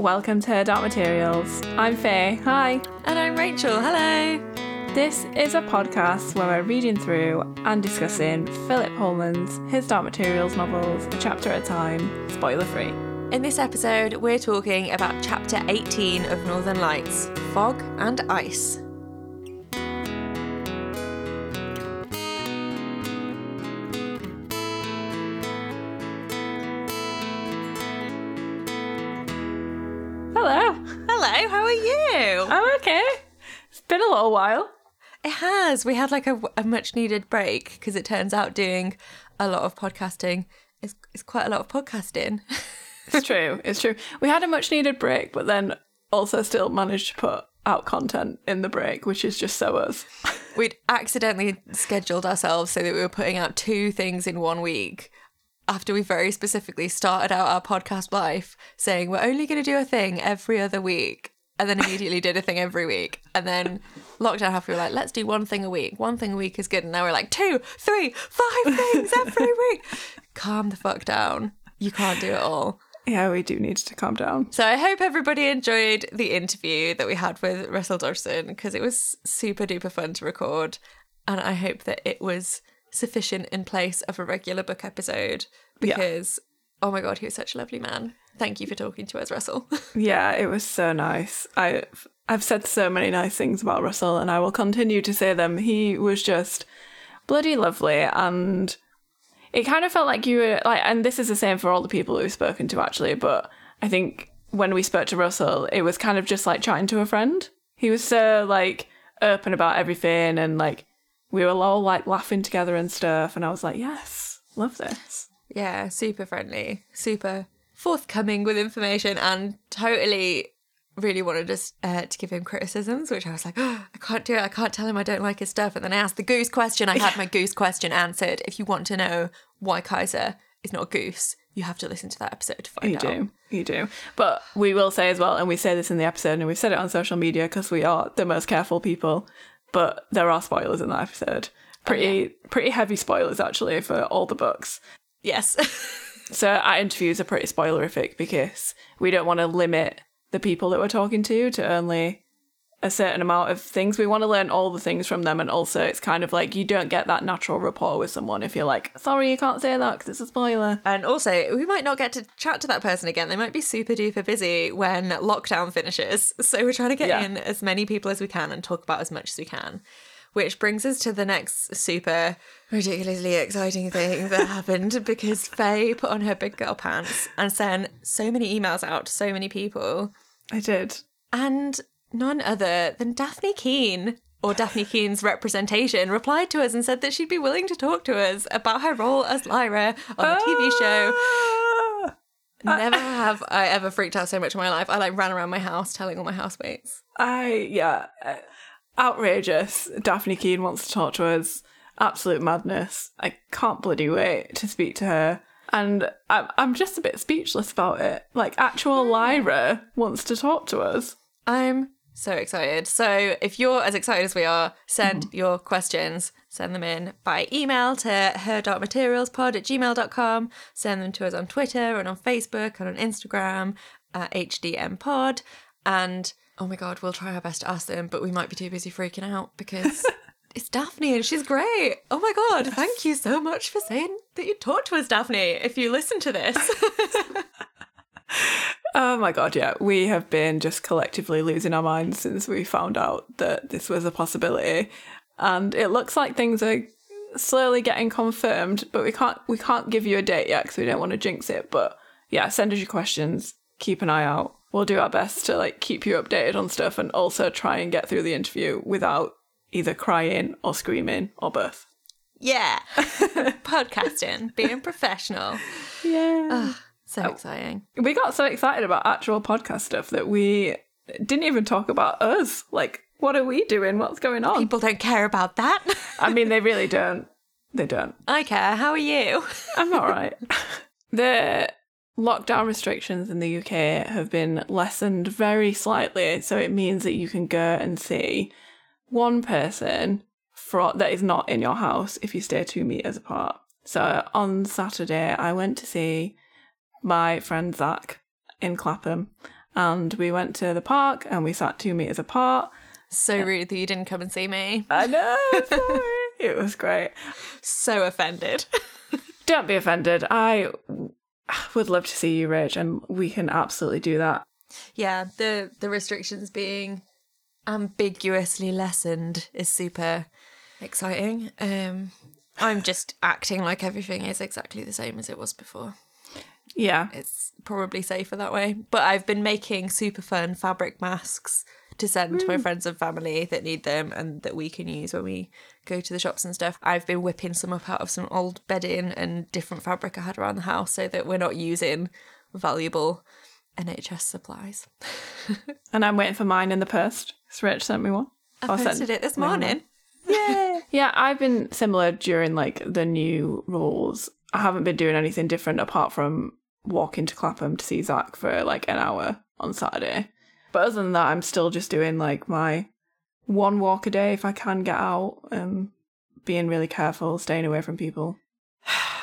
welcome to Dark Materials. I'm Faye, hi. And I'm Rachel, hello. This is a podcast where we're reading through and discussing Philip Pullman's, his Dark Materials novels, a chapter at a time, spoiler free. In this episode, we're talking about chapter 18 of Northern Lights, Fog and Ice. While it has, we had like a much needed break, because it turns out doing a lot of podcasting is quite a lot of podcasting. It's true. We had a much needed break, but then also still managed to put out content in the break, which is just so us. We'd accidentally scheduled ourselves so that we were putting out two things in 1 week after we very specifically started out our podcast life saying we're only going to do a thing every other week. And then immediately did a thing every week. And then lockdown half, we were like, let's do one thing a week. One thing a week is good. And now we're like, 2, 3, 5 things every week. Calm the fuck down. You can't do it all. Yeah, we do need to calm down. So I hope everybody enjoyed the interview that we had with Russell Dodgson, because it was super duper fun to record. And I hope that it was sufficient in place of a regular book episode, because, yeah. Oh my God, he was such a lovely man. Thank you for talking to us, Russell. Yeah, it was so nice. I've said so many nice things about Russell, and I will continue to say them. He was just bloody lovely, and it kind of felt like you were like, and this is the same for all the people we've spoken to actually, but I think when we spoke to Russell, it was kind of just like chatting to a friend. He was so like open about everything, and like we were all like laughing together and stuff, and I was like, yes, love this. Yeah, super friendly, super forthcoming with information, and totally really wanted us to give him criticisms, which I was like, oh, I can't do it. I can't tell him I don't like his stuff. And then I asked the goose question. I had my goose question answered. If you want to know why Kaiser is not a goose, you have to listen to that episode to find out. You do. But we will say as well, and we say this in the episode, and we've said it on social media because we are the most careful people, but there are spoilers in that episode. Pretty heavy spoilers, actually, for all the books. Yes. So our interviews are pretty spoilerific because we don't want to limit the people that we're talking to only a certain amount of things. We want to learn all the things from them, and also it's kind of like you don't get that natural rapport with someone if you're like, sorry, you can't say that because it's a spoiler. And also, we might not get to chat to that person again. They might be super duper busy when lockdown finishes. So we're trying to get in as many people as we can and talk about as much as we can. Which brings us to the next super ridiculously exciting thing that happened, because Faye put on her big girl pants and sent so many emails out to so many people. I did. And none other than Dafne Keen, or Dafne Keen's representation, replied to us and said that she'd be willing to talk to us about her role as Lyra on the TV show. Never have I ever freaked out so much in my life. I like ran around my house telling all my housemates. Outrageous. Dafne Keen wants to talk to us. Absolute madness. I can't bloody wait to speak to her. And I'm just a bit speechless about it. Like, actual Lyra wants to talk to us. I'm so excited. So if you're as excited as we are, send your questions. Send them in by email to her.materialspod@gmail.com. Send them to us on Twitter and on Facebook and on Instagram at HDMpod. And oh my God, we'll try our best to ask them, but we might be too busy freaking out because it's Dafne and she's great. Oh my God, thank you so much for saying that you talked to us, Dafne, if you listen to this. Oh my God, yeah. We have been just collectively losing our minds since we found out that this was a possibility. And it looks like things are slowly getting confirmed, but we can't give you a date yet because we don't want to jinx it. But yeah, send us your questions. Keep an eye out. We'll do our best to like keep you updated on stuff, and also try and get through the interview without either crying or screaming or both. Yeah. Podcasting, being professional. Yeah. Oh, so exciting. We got so excited about actual podcast stuff that we didn't even talk about us. Like, what are we doing? What's going on? People don't care about that. I mean, they really don't. They don't. I care. How are you? I'm all right. Lockdown restrictions in the UK have been lessened very slightly, so it means that you can go and see one person that is not in your house if you stay 2 meters apart. So on Saturday, I went to see my friend Zach in Clapham, and we went to the park and we sat 2 meters apart. So rude that you didn't come and see me. I know, sorry. It was great. So offended. Don't be offended. I would love to see you, Rich, and we can absolutely do that. Yeah, the restrictions being ambiguously lessened is super exciting. I'm just acting like everything is exactly the same as it was before. Yeah. It's probably safer that way. But I've been making super fun fabric masks to send to my friends and family that need them and that we can use when we go to the shops and stuff. I've been whipping some up out of some old bedding and different fabric I had around the house so that we're not using valuable NHS supplies. And I'm waiting for mine in the post. Rich sent me one. I posted it this morning. Yay! Yeah, I've been similar during like the new rules. I haven't been doing anything different apart from walking to Clapham to see Zach for like an hour on Saturday. But other than that, I'm still just doing like my one walk a day if I can get out, being really careful, staying away from people.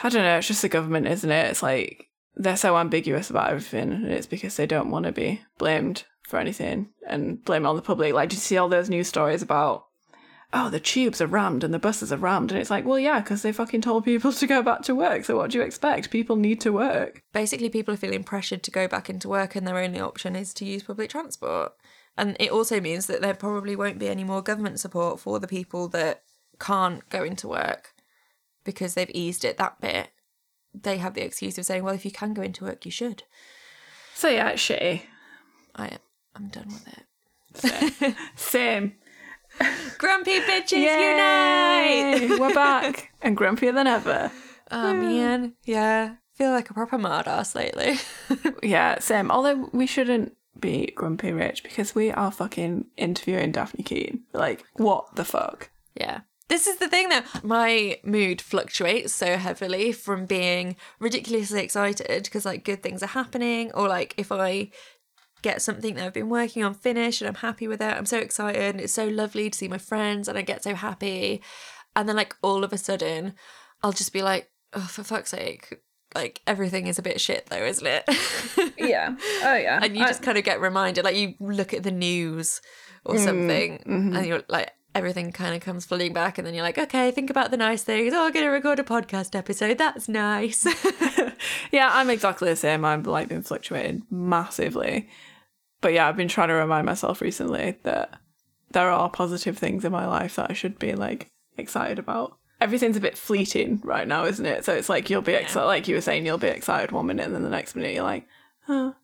I don't know, it's just the government, isn't it? It's like they're so ambiguous about everything, and it's because they don't want to be blamed for anything and blame it on the public. Like, do you see all those news stories about, oh, the tubes are rammed and the buses are rammed? And it's like, well, yeah, because they fucking told people to go back to work. So what do you expect? People need to work. Basically, people are feeling pressured to go back into work and their only option is to use public transport. And it also means that there probably won't be any more government support for the people that can't go into work because they've eased it that bit. They have the excuse of saying, well, if you can go into work, you should. So, yeah, it's shitty. I'm done with it. Same. Grumpy bitches unite! We're back and grumpier than ever. Oh man, yeah. Feel like a proper mad ass lately. Yeah, same. Although we shouldn't be grumpy, Rich, because we are fucking interviewing Dafne Keen. Like, what the fuck? Yeah. This is the thing, though. My mood fluctuates so heavily from being ridiculously excited because like good things are happening, or like if I get something that I've been working on finished and I'm happy with it, I'm so excited and it's so lovely to see my friends and I get so happy, and then like all of a sudden I'll just be like, oh for fuck's sake, like everything is a bit shit though, isn't it? Yeah. Oh yeah. And you just kind of get reminded, like you look at the news or something and you're like, everything kind of comes flooding back, and then you're like, okay, think about the nice things. Oh, I'm going to record a podcast episode. That's nice. Yeah, I'm exactly the same. I've like been fluctuating massively. But yeah, I've been trying to remind myself recently that there are positive things in my life that I should be like excited about. Everything's a bit fleeting right now, isn't it? So it's like you'll be excited, like you were saying, you'll be excited one minute and then the next minute you're like, oh.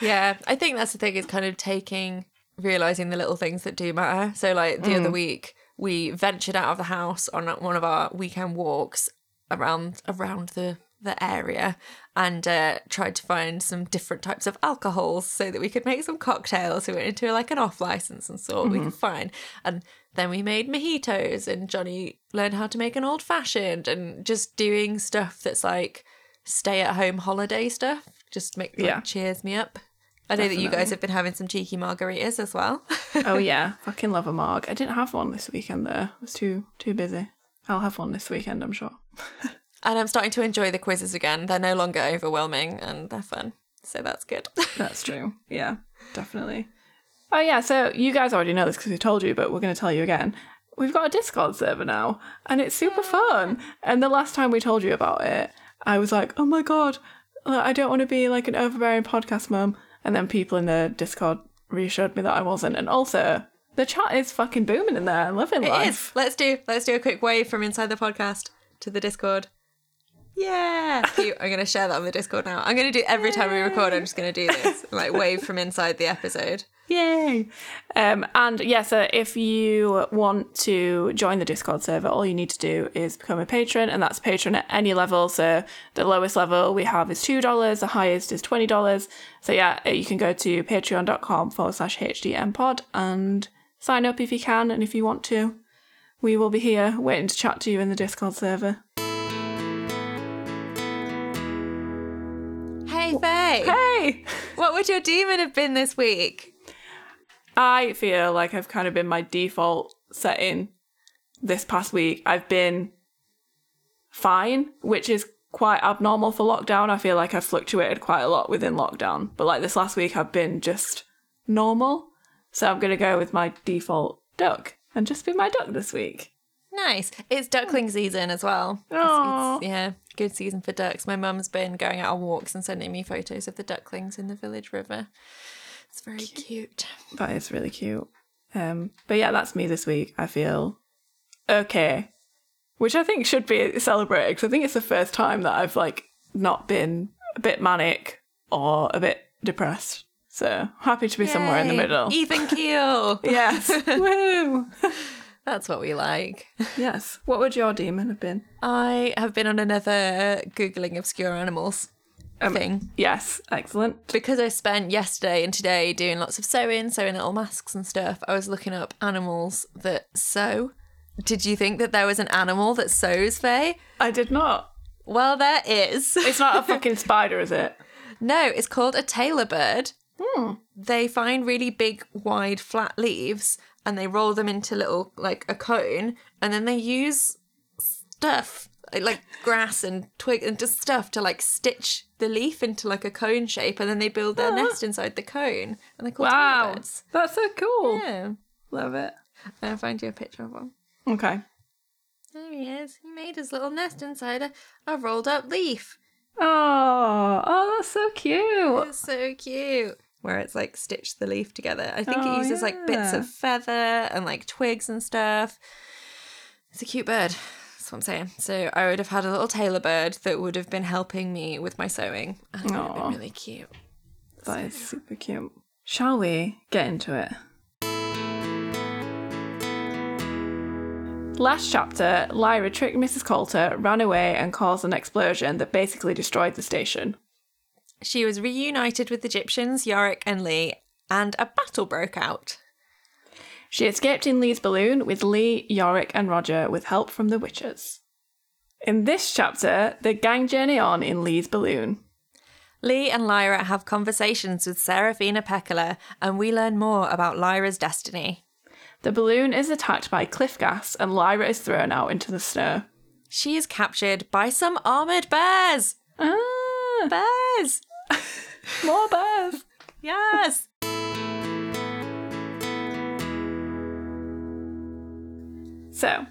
Yeah, I think that's the thing, is kind of realising the little things that do matter. So like the other week we ventured out of the house on one of our weekend walks around the area and tried to find some different types of alcohols so that we could make some cocktails. We went into like an off licence and saw what we could find, and then we made mojitos and Johnny learned how to make an old fashioned, and just doing stuff that's like stay at home holiday stuff just cheers me up. I know that you guys have been having some cheeky margaritas as well. Oh, yeah. Fucking love a marg. I didn't have one this weekend, though. I was too busy. I'll have one this weekend, I'm sure. And I'm starting to enjoy the quizzes again. They're no longer overwhelming and they're fun. So that's good. That's true. Yeah, definitely. Oh, yeah. So you guys already know this because we told you, but we're going to tell you again. We've got a Discord server now and it's super fun. And the last time we told you about it, I was like, oh, my God, I don't want to be like an overbearing podcast mum. And then people in the Discord reassured me that I wasn't. And also, the chat is fucking booming in there. I'm loving life. It is. Let's do a quick wave from inside the podcast to the Discord. Yeah. Cute. I'm going to share that on the Discord now. I'm going to do every time we record, I'm just going to do this. Like wave from inside the episode. Yay. And yeah, so if you want to join the Discord server, all you need to do is become a patron, and that's patron at any level. So the lowest level we have is $2, the highest is $20. So yeah, you can go to patreon.com/HDMpod and sign up if you can. And if you want to, we will be here waiting to chat to you in the Discord server. Hey, Faye. Hey. What would your demon have been this week? I feel like I've kind of been my default setting this past week. I've been fine, which is quite abnormal for lockdown. I feel like I've fluctuated quite a lot within lockdown, but like this last week I've been just normal. So I'm going to go with my default duck and just be my duck this week. Nice. It's duckling season as well. It's, yeah, good season for ducks. My mum's been going out on walks and sending me photos of the ducklings in the village river. It's very cute. That is really cute. But yeah, that's me this week. I feel okay, which I think should be celebrated because I think it's the first time that I've like not been a bit manic or a bit depressed. So happy to be somewhere in the middle. Even keel. Yes. Woo. That's what we like. Yes. What would your demon have been? I have been on another Googling obscure animals thing. Yes. Excellent. Because I spent yesterday and today doing lots of sewing little masks and stuff, I was looking up animals that sew. Did you think that there was an animal that sews, Faye? I did not. Well, there is. It's not a fucking spider, is it? No, it's called a tailor bird. Mm. They find really big, wide, flat leaves and they roll them into little, like a cone, and then they use stuff, like grass and twig and just stuff to like stitch the leaf into like a cone shape, and then they build their nest inside the cone, and they're called tailor birds. That's so cool. Yeah. Love it. I'll find you a picture of one. Okay. There he is. He made his little nest inside a rolled up leaf. Oh, that's so cute. It's so cute. Where it's like stitched the leaf together. I think it uses like bits of feather and like twigs and stuff. It's a cute bird. That's what I'm saying. So I would have had a little tailor bird that would have been helping me with my sewing. And it would have been really cute. That is super cute. Shall we get into it? Last chapter, Lyra tricked Mrs. Coulter, ran away and caused an explosion that basically destroyed the station. She was reunited with the Egyptians, Iorek and Lee, and a battle broke out. She escaped in Lee's balloon with Lee, Iorek and Roger with help from the witches. In this chapter, the gang journey on in Lee's balloon. Lee and Lyra have conversations with Serafina Pekkala, and we learn more about Lyra's destiny. The balloon is attacked by cliffghast and Lyra is thrown out into the snow. She is captured by some armoured bears. Bears. More bears. Yes. So,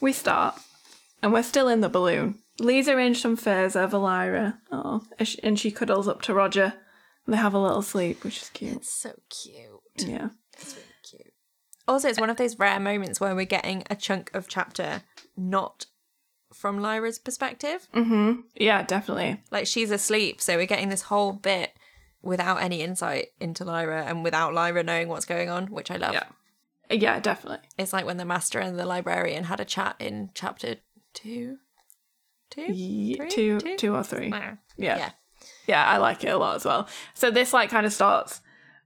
we start and we're still in the balloon. Lee's arranged some furs over Lyra and she cuddles up to Roger and they have a little sleep, which is cute. It's so cute. Yeah. It's really cute. Also, it's one of those rare moments where we're getting a chunk of chapter not from Lyra's perspective. Mm-hmm. Yeah, definitely. Like, she's asleep, so we're getting this whole bit without any insight into Lyra and without Lyra knowing what's going on, which I love. Yeah, definitely. It's like when the master and the librarian had a chat in chapter two or three. Yeah, I like it a lot as well. So this, like, kind of starts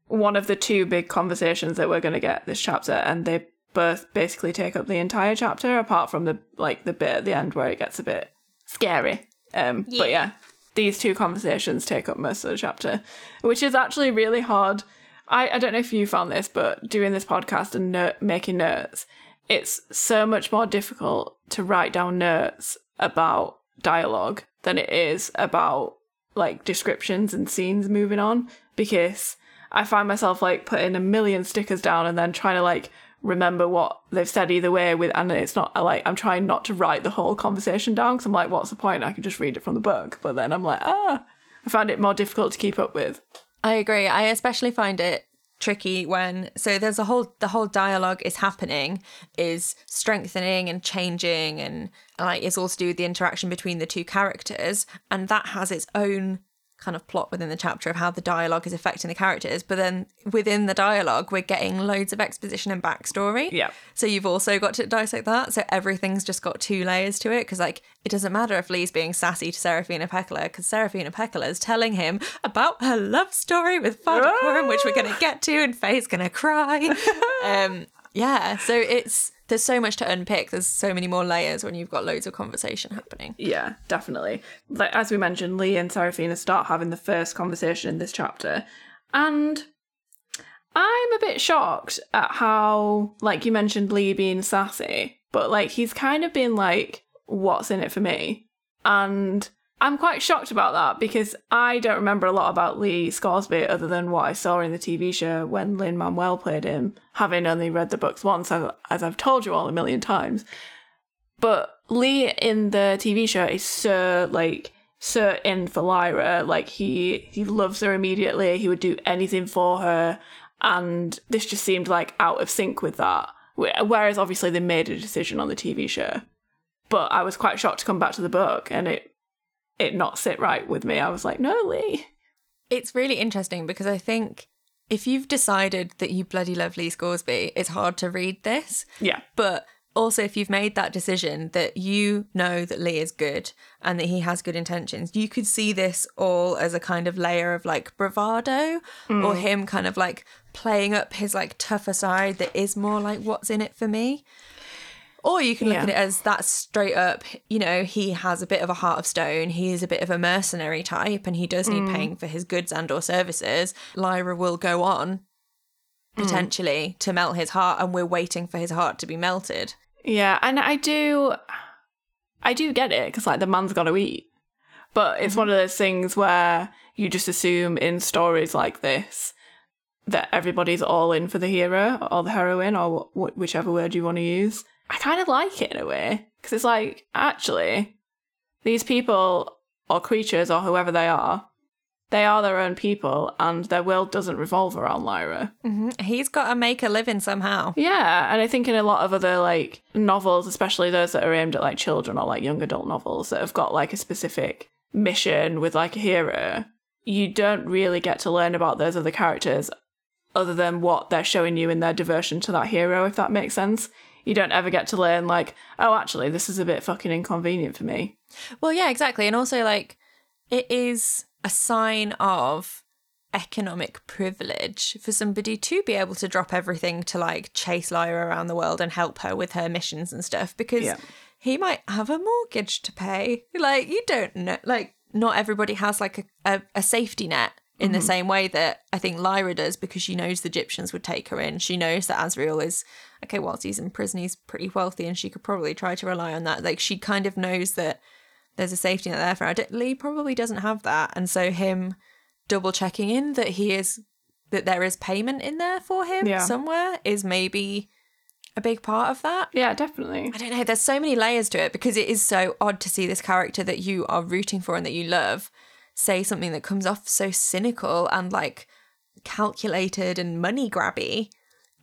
one of the two big conversations that we're going to get this chapter, and they both basically take up the entire chapter apart from the bit at the end where it gets a bit scary. But yeah, these two conversations take up most of the chapter, which is actually really hard. I don't know if you found this, but doing this podcast and making notes, it's so much more difficult to write down notes about dialogue than it is about like descriptions and scenes moving on, because I find myself like putting a million stickers down and then trying to like remember what they've said either way with, and it's not like I'm trying not to write the whole conversation down because I'm like, what's the point? I can just read it from the book. But then I'm like, I found it more difficult to keep up with. I agree. I especially find it tricky when there's the whole dialogue is happening, is strengthening and changing, and like it's all to do with the interaction between the two characters, and that has its own kind of plot within the chapter of how the dialogue is affecting the characters, but then within the dialogue we're getting loads of exposition and backstory. Yeah. So you've also got to dissect that, so everything's just got two layers to it, because like it doesn't matter if Lee's being sassy to Serafina Pekkala, because Serafina Pekkala is telling him about her love story with Farder Coram, which we're going to get to, and Faye's going to cry. So there's so much to unpick. There's so many more layers when you've got loads of conversation happening. Yeah, definitely. Like, as we mentioned, Lee and Serafina start having the first conversation in this chapter. And I'm a bit shocked at how, like you mentioned, Lee being sassy, but like he's kind of been like, what's in it for me? And I'm quite shocked about that because I don't remember a lot about Lee Scoresby other than what I saw in the TV show when Lin-Manuel played him, having only read the books once, as I've told you all a million times. But Lee in the TV show is so, like, so in for Lyra. Like, he loves her immediately. He would do anything for her. And this just seemed, like, out of sync with that. Whereas, obviously, they made a decision on the TV show. But I was quite shocked to come back to the book and it not sit right with me. I was like, no, Lee. It's really interesting because I think if you've decided that you bloody love Lee Scoresby, it's hard to read this. Yeah. But also if you've made that decision that you know that Lee is good and that he has good intentions, you could see this all as a kind of layer of like bravado or him kind of like playing up his like tougher side that is more like what's in it for me. Or you can look at it as that straight up, you know, he has a bit of a heart of stone. He is a bit of a mercenary type and he does need paying for his goods and or services. Lyra will go on, potentially, to melt his heart, and we're waiting for his heart to be melted. Yeah, and I do get it because, like, the man's got to eat. But it's one of those things where you just assume in stories like this that everybody's all in for the hero or the heroine or whichever word you want to use. I kind of like it in a way because it's like, actually, these people or creatures or whoever they are their own people and their world doesn't revolve around Lyra. He's got to make a living somehow. Yeah, and I think in a lot of other like novels, especially those that are aimed at like children or like young adult novels that have got like a specific mission with like a hero, you don't really get to learn about those other characters other than what they're showing you in their devotion to that hero, if that makes sense. You don't ever get to learn, like, oh, actually, this is a bit fucking inconvenient for me. Well, yeah, exactly. And also, like, it is a sign of economic privilege for somebody to be able to drop everything to, like, chase Lyra around the world and help her with her missions and stuff because he might have a mortgage to pay. Like, you don't know. Like, not everybody has, like, a safety net in the same way that I think Lyra does because she knows the Egyptians would take her in. She knows that Asriel is, okay, whilst he's in prison, he's pretty wealthy and she could probably try to rely on that. Like, she kind of knows that there's a safety net there for her. Lee probably doesn't have that. And so him double-checking in that that there is payment in there for him somewhere is maybe a big part of that. Yeah, definitely. I don't know. There's so many layers to it because it is so odd to see this character that you are rooting for and that you love say something that comes off so cynical and like calculated and money grabby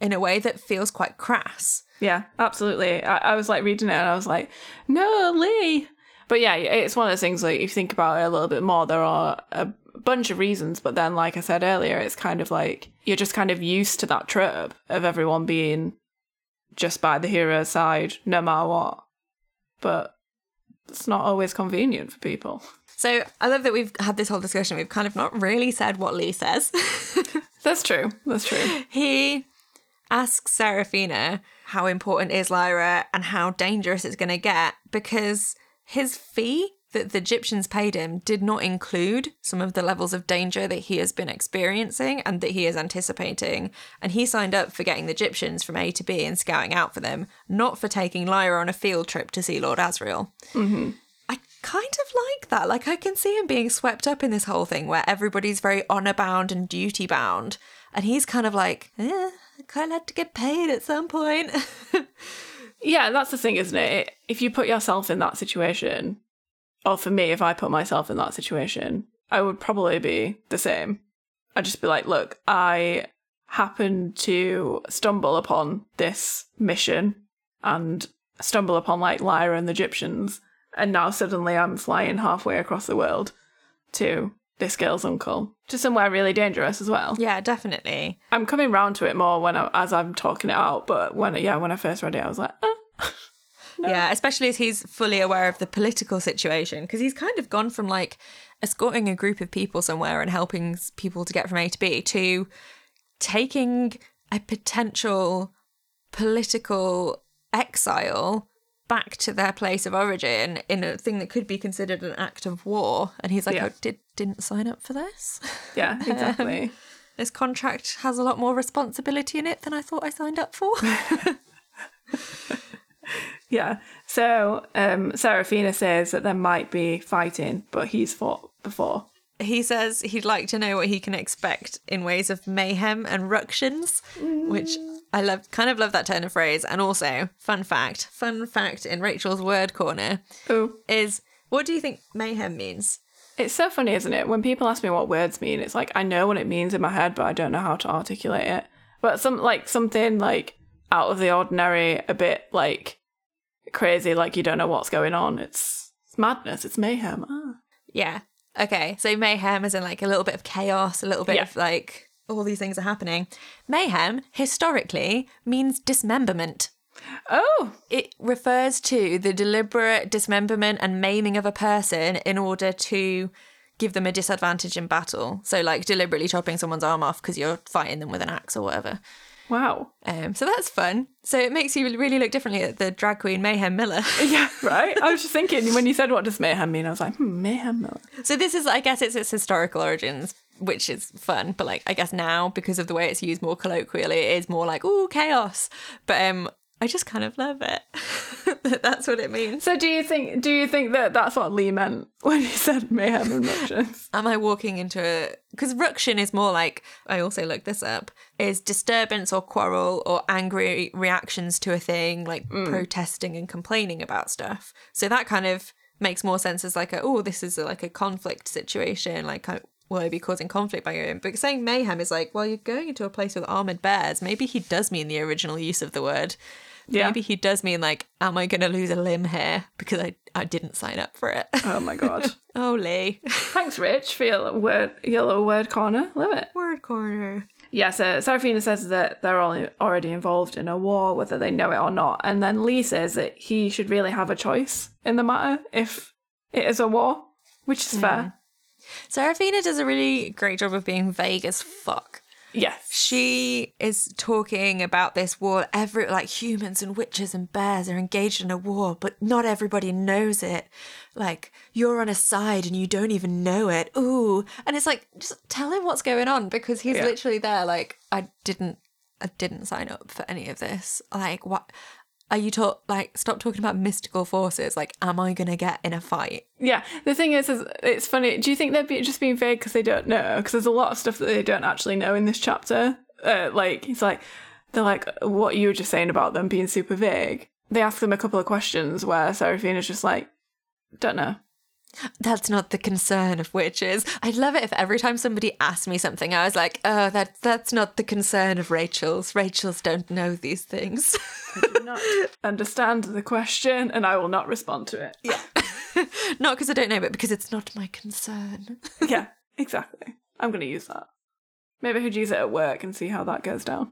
in a way that feels quite crass. Yeah, absolutely. I was like reading it and I was like, no, Lee. But yeah, it's one of those things like if you think about it a little bit more, there are a bunch of reasons. But then, like I said earlier, it's kind of like you're just kind of used to that trope of everyone being just by the hero's side, no matter what. But it's not always convenient for people. So I love that we've had this whole discussion. We've kind of not really said what Lee says. That's true. That's true. He asks Serafina how important is Lyra and how dangerous it's going to get because his fee that the Egyptians paid him did not include some of the levels of danger that he has been experiencing and that he is anticipating. And he signed up for getting the Egyptians from A to B and scouting out for them, not for taking Lyra on a field trip to see Lord Asriel. Mm-hmm. Kind of like that. Like, I can see him being swept up in this whole thing where everybody's very honour-bound and duty-bound. And he's kind of like, I kind of had to get paid at some point. Yeah, that's the thing, isn't it? If you put yourself in that situation, or for me, if I put myself in that situation, I would probably be the same. I'd just be like, look, I happen to stumble upon this mission and stumble upon, like, Lyra and the Egyptians. And now suddenly I'm flying halfway across the world to this girl's uncle, to somewhere really dangerous as well. Yeah, definitely. I'm coming round to it more as I'm talking it out, but when I first read it, I was like, No. Yeah, especially as he's fully aware of the political situation, because he's kind of gone from like escorting a group of people somewhere and helping people to get from A to B to taking a potential political exile back to their place of origin in a thing that could be considered an act of war. And he's like, I didn't sign up for this. Yeah, exactly. This contract has a lot more responsibility in it than I thought I signed up for. Yeah. So Serafina says that there might be fighting, but he's fought before. He says he'd like to know what he can expect in ways of mayhem and ructions, which I love. Kind of love that turn of phrase. And also, fun fact in Rachel's word corner is, what do you think mayhem means? It's so funny, isn't it? When people ask me what words mean, it's like, I know what it means in my head, but I don't know how to articulate it. But something like out of the ordinary, a bit like crazy, like you don't know what's going on. It's madness. It's mayhem. Ah. Yeah. Okay, so mayhem is in like a little bit of chaos, a little bit of like all these things are happening. Mayhem historically means dismemberment. Oh! It refers to the deliberate dismemberment and maiming of a person in order to give them a disadvantage in battle. So like deliberately chopping someone's arm off because you're fighting them with an axe or whatever. Wow. So that's fun. So it makes you really look differently at the drag queen Mayhem Miller. Yeah, right? I was just thinking, when you said what does mayhem mean, I was like, Mayhem Miller. So this is, I guess it's its historical origins, which is fun. But like, I guess now, because of the way it's used more colloquially, it is more like, ooh, chaos. But I just kind of love it. That's what it means. So do you think that that's what Lee meant when he said mayhem and ructions? Am I walking into a... Because ruction is more like, I also looked this up, is disturbance or quarrel or angry reactions to a thing, like protesting and complaining about stuff. So that kind of makes more sense as like, this is like a conflict situation, like kind of, will I be causing conflict by going? But saying mayhem is like, well, you're going into a place with armoured bears. Maybe he does mean the original use of the word. Yeah. Maybe he does mean like, am I going to lose a limb here? Because I didn't sign up for it. Oh my God. Oh, Lee. Thanks, Rich, for your little word corner. Love it. Word corner. Yeah, so Serafina says that they're all already involved in a war, whether they know it or not. And then Lee says that he should really have a choice in the matter if it is a war, which is fair. Serafina does a really great job of being vague as fuck. Yes. She is talking about this war. Humans and witches and bears are engaged in a war, but not everybody knows it. Like, you're on a side and you don't even know it. Ooh. And it's like, just tell him what's going on, because he's literally there like, I didn't sign up for any of this. Like, what are you stop talking about mystical forces. Like, am I going to get in a fight? Yeah. The thing is it's funny. Do you think they're just being vague because they don't know? Because there's a lot of stuff that they don't actually know in this chapter. They're like, what you were just saying about them being super vague. They ask them a couple of questions where Serafina's just like, don't know. That's not the concern of witches. I'd love it if every time somebody asked me something, I was like, oh, that's not the concern of Rachel's. Rachel's don't know these things. I do not understand the question and I will not respond to it. Yeah. Not because I don't know, but because it's not my concern. Yeah, exactly. I'm going to use that. Maybe I could use it at work and see how that goes down.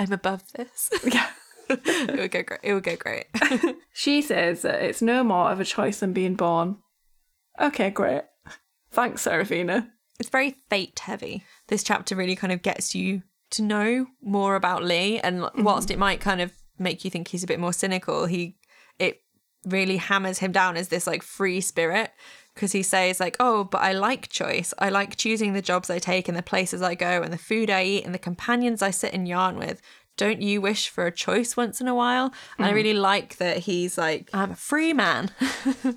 I'm above this. Yeah. It would go great. She says that it's no more of a choice than being born. Okay, great. Thanks, Serafina. It's very fate heavy. This chapter really kind of gets you to know more about Lee, and whilst it might kind of make you think he's a bit more cynical, it really hammers him down as this like free spirit, because he says like, but I like choice. I like choosing the jobs I take and the places I go and the food I eat and the companions I sit and yarn with. Don't you wish for a choice once in a while? And I really like that he's like, I'm a free man.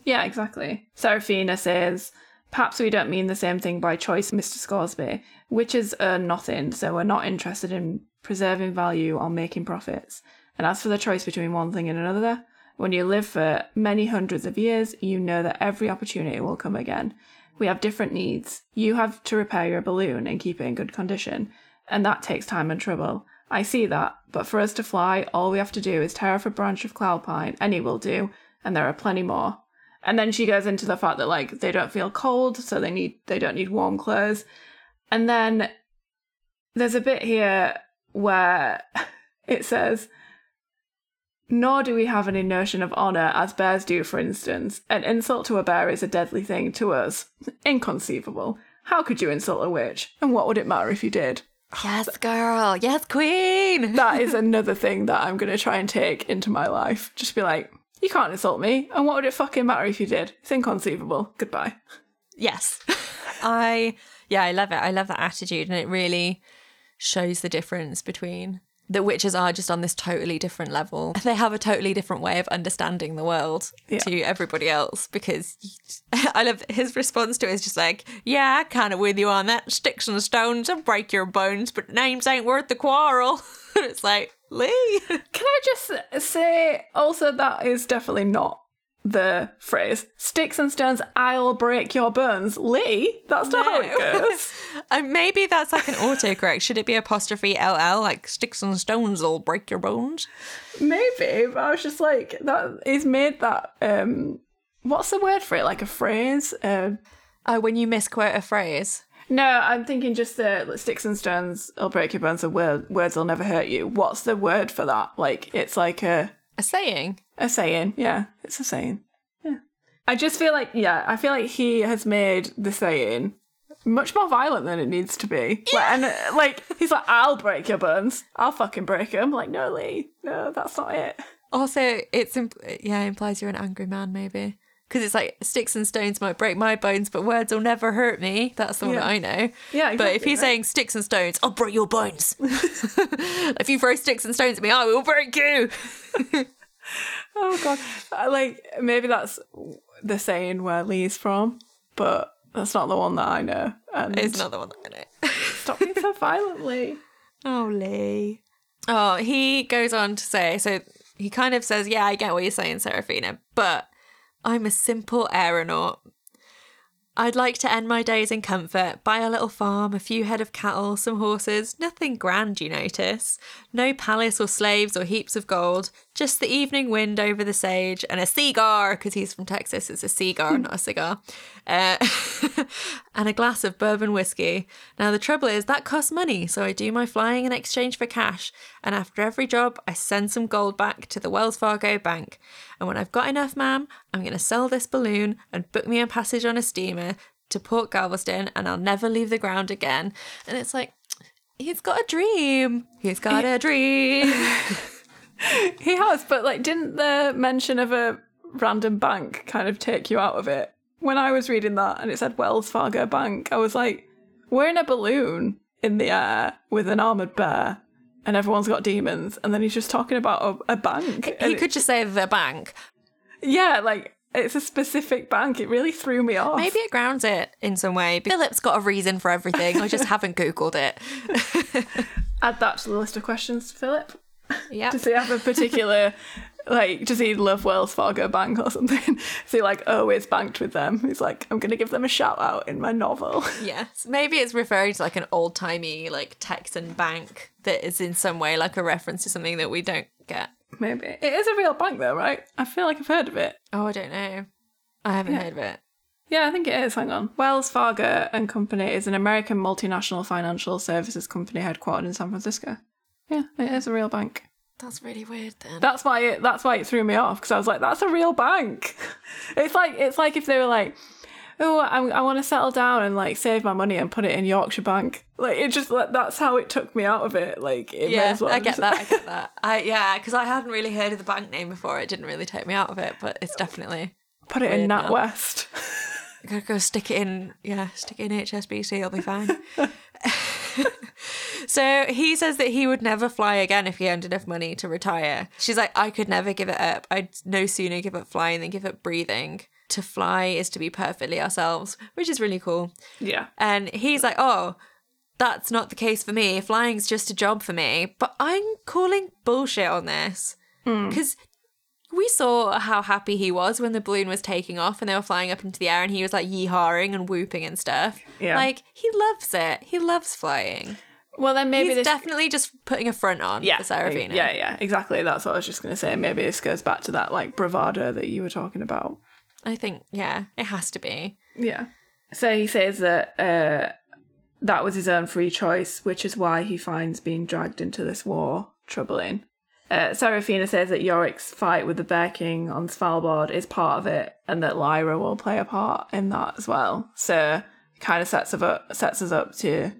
Yeah, exactly. Serafina says, perhaps we don't mean the same thing by choice, Mr. Scoresby. Witches earn nothing, so we're not interested in preserving value or making profits. And as for the choice between one thing and another, when you live for many hundreds of years, you know that every opportunity will come again. We have different needs. You have to repair your balloon and keep it in good condition, and that takes time and trouble. I see that, but for us to fly, all we have to do is tear off a branch of cloud pine, any will do, and there are plenty more. And then she goes into the fact that like they don't feel cold, so they don't need warm clothes. And then there's a bit here where it says, nor do we have any notion of honour as bears do, for instance. An insult to a bear is a deadly thing to us. Inconceivable. How could you insult a witch? And what would it matter if you did? Yes, girl. Yes, queen. That is another thing that I'm going to try and take into my life. Just be like, you can't insult me. And what would it fucking matter if you did? It's inconceivable. Goodbye. Yes. I love it. I love that attitude. And it really shows the difference between that witches are just on this totally different level. They have a totally different way of understanding the world to everybody else, because I love his response to it is just like, yeah, I kind of with you on that. Sticks and stones will break your bones, but names ain't worth the quarrel. And it's like, Lee. Can I just say also that is definitely not the phrase, sticks and stones, I'll break your bones. Lee, that's not how it goes. Maybe that's like an autocorrect. Should it be apostrophe LL, like sticks and stones will break your bones? Maybe, but I was just like, that he's made that, what's the word for it? Like a phrase? When you misquote a phrase. No, I'm thinking just the sticks and stones will break your bones and words will never hurt you. What's the word for that? Like, it's like a... A saying. A saying, yeah. It's a saying. Yeah. I feel like he has made the saying much more violent than it needs to be. Yeah. And he's like, I'll break your bones. I'll fucking break them. Like, no, Lee. No, that's not it. Also, it implies you're an angry man, maybe. Because it's like, sticks and stones might break my bones, but words will never hurt me. That's the one that I know. Yeah, exactly. But if he's saying sticks and stones, I'll break your bones. If you throw sticks and stones at me, I will break you. Oh god, maybe that's the saying where Lee's from, but that's not the one that I know. And it's not the one that I know. Stop being so violently. Oh, Lee. Oh, he goes on to say, so he kind of says, yeah, I get what you're saying, Serafina, but I'm a simple aeronaut. I'd like to end my days in comfort, buy a little farm, a few head of cattle, some horses, nothing grand, you notice. No palace or slaves or heaps of gold, just the evening wind over the sage and a cigar, because he's from Texas, it's a cigar, not a cigar, and a glass of bourbon whiskey. Now the trouble is that costs money, so I do my flying in exchange for cash, and after every job I send some gold back to the Wells Fargo bank. And when I've got enough, ma'am, I'm going to sell this balloon and book me a passage on a steamer to Port Galveston, and I'll never leave the ground again. And it's like, he's got a dream. He's got a dream. He has, but didn't the mention of a random bank kind of take you out of it? When I was reading that and it said Wells Fargo Bank, I was like, we're in a balloon in the air with an armoured bear. And everyone's got demons. And then he's just talking about a bank. He could just say the bank. Yeah, it's a specific bank. It really threw me off. Maybe it grounds it in some way. Philip's got a reason for everything. I just haven't Googled it. Add that to the list of questions, Philip. Yeah. Does he have a particular, does he love Wells Fargo Bank or something? Is he always banked with them? He's like, I'm going to give them a shout out in my novel. Yes. Maybe it's referring to an old timey, Texan bank that is in some way a reference to something that we don't get. Maybe. It is a real bank though, right? I feel like I've heard of it. Oh, I don't know. I haven't heard of it. Yeah, I think it is. Hang on. Wells Fargo and Company is an American multinational financial services company headquartered in San Francisco. Yeah, it is a real bank. That's really weird then. That's why it threw me off, because I was like, that's a real bank. It's like if they were like, oh, I want to settle down and save my money and put it in Yorkshire Bank. It just that's how it took me out of it. I get that. Because I hadn't really heard of the bank name before. It didn't really take me out of it, but it's definitely put it in NatWest. I gotta go stick it in. Yeah, stick it in HSBC. It'll be fine. So he says that he would never fly again if he earned enough money to retire. She's like, I could never give it up. I'd no sooner give up flying than give up breathing. To fly is to be perfectly ourselves, which is really cool. Yeah. And he's like, oh, that's not the case for me. Flying's just a job for me. But I'm calling bullshit on this. Because we saw how happy he was when the balloon was taking off and they were flying up into the air and he was yee-hawing and whooping and stuff. Yeah. He loves it. He loves flying. Well, then maybe he's definitely just putting a front on for Serafina. Yeah, exactly. That's what I was just going to say. Maybe this goes back to that bravado that you were talking about. I think, yeah, it has to be. Yeah. So he says that that was his own free choice, which is why he finds being dragged into this war troubling. Serafina says that Iorik's fight with the Bear King on Svalbard is part of it, and that Lyra will play a part in that as well. So it kind of sets us up to,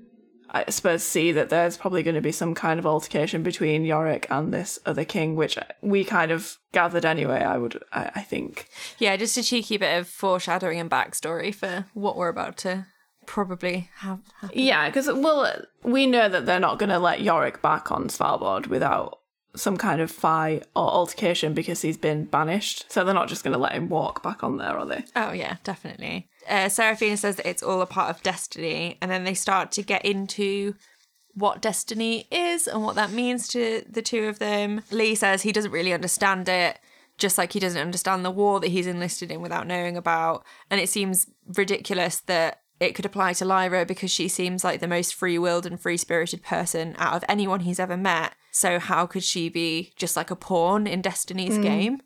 I suppose, see that there's probably going to be some kind of altercation between Iorek and this other king, which we kind of gathered anyway, I think. Yeah, just a cheeky bit of foreshadowing and backstory for what we're about to probably have happened. Yeah, because, well, we know that they're not going to let Iorek back on Svalbard without some kind of fight or altercation because he's been banished. So they're not just going to let him walk back on there, are they? Oh, yeah, definitely. Serafina says that it's all a part of destiny, and then they start to get into what destiny is and what that means to the two of them. Lee says he doesn't really understand it, just like he doesn't understand the war that he's enlisted in without knowing about. And it seems ridiculous that it could apply to Lyra because she seems like the most free-willed and free-spirited person out of anyone he's ever met. So how could she be just like a pawn in Destiny's game?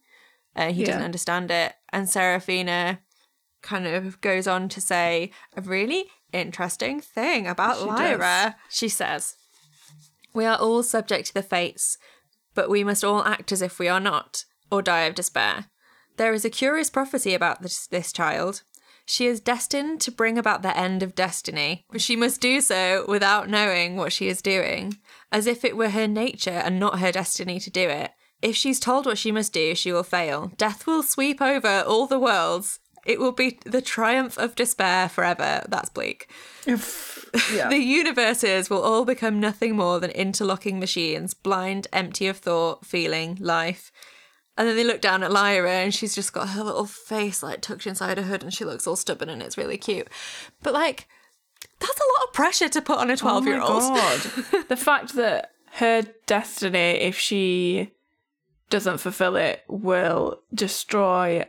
He doesn't understand it. And Serafina kind of goes on to say a really interesting thing about Lyra. She says, "We are all subject to the fates, but we must all act as if we are not, or die of despair. There is a curious prophecy about this child. She is destined to bring about the end of destiny, but she must do so without knowing what she is doing, as if it were her nature and not her destiny to do it. If she's told what she must do, she will fail. Death will sweep over all the worlds. It will be the triumph of despair forever." That's bleak. Yeah. "The universes will all become nothing more than interlocking machines, blind, empty of thought, feeling, life." And then they look down at Lyra and she's just got her little face like tucked inside her hood and she looks all stubborn and it's really cute. But like, that's a lot of pressure to put on a 12-year-old. Oh my God. The fact that her destiny, if she doesn't fulfill it, will destroy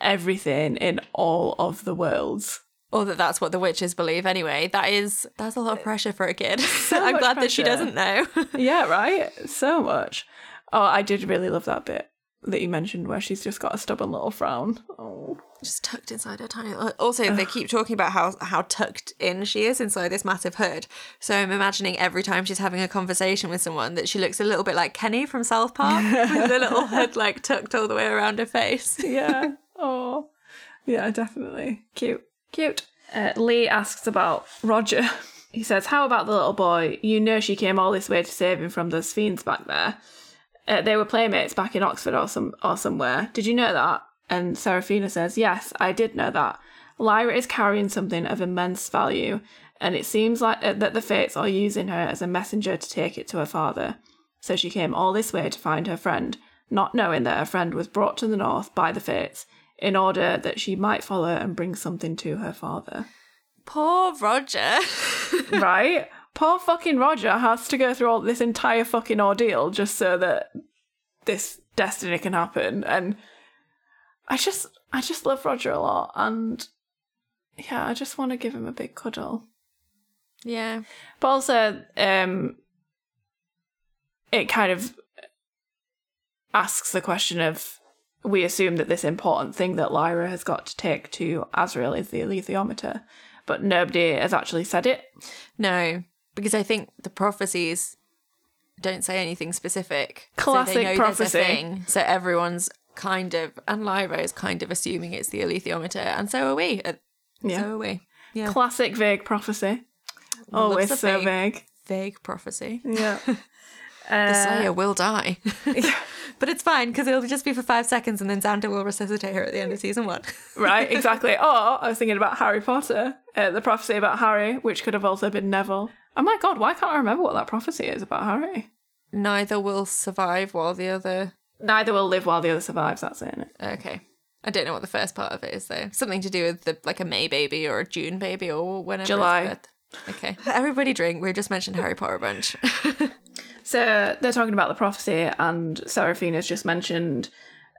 everything in all of the worlds. Or that's what the witches believe anyway. That's a lot of pressure for a kid. So I'm glad that she doesn't know. Yeah, right? So much. Oh, I did really love that bit that you mentioned where she's just got a stubborn little frown. Oh. Just tucked inside her tiny... Also, they keep talking about how tucked in she is inside this massive hood. So I'm imagining every time she's having a conversation with someone that she looks a little bit like Kenny from South Park with the little hood like tucked all the way around her face. Yeah. Oh. Yeah, definitely. Cute. Lee asks about Roger. He says, "How about the little boy? You know she came all this way to save him from those fiends back there. They were playmates back in Oxford or somewhere. Did you know that?" And Serafina says, "Yes, I did know that. Lyra is carrying something of immense value, and it seems like that the fates are using her as a messenger to take it to her father. So she came all this way to find her friend, not knowing that her friend was brought to the north by the fates in order that she might follow and bring something to her father." Poor Roger. Right? Poor fucking Roger has to go through all this entire fucking ordeal just so that this destiny can happen. And I just love Roger a lot. And yeah, I just want to give him a big cuddle. Yeah. But also, it kind of asks the question of, we assume that this important thing that Lyra has got to take to Asriel is the alethiometer, but nobody has actually said it. No. Because I think the prophecies don't say anything specific. Classic prophecy. So everyone's kind of, and Lyra is kind of assuming it's the alethiometer, and so are we. Yeah. Classic vague prophecy. Always so vague. Vague prophecy. Yeah. The Slayer will die. But it's fine because it'll just be for 5 seconds and then Xander will resuscitate her at the end of season 1. Right, exactly. Or I was thinking about Harry Potter, the prophecy about Harry, which could have also been Neville. Oh my God, why can't I remember what that prophecy is about Harry? Neither will live while the other survives, that's it. Okay. I don't know what the first part of it is though. Something to do with like a May baby or a June baby or whenever. July. Okay. Everybody drink. We just mentioned Harry Potter a bunch. So they're talking about the prophecy, and Serafina's just mentioned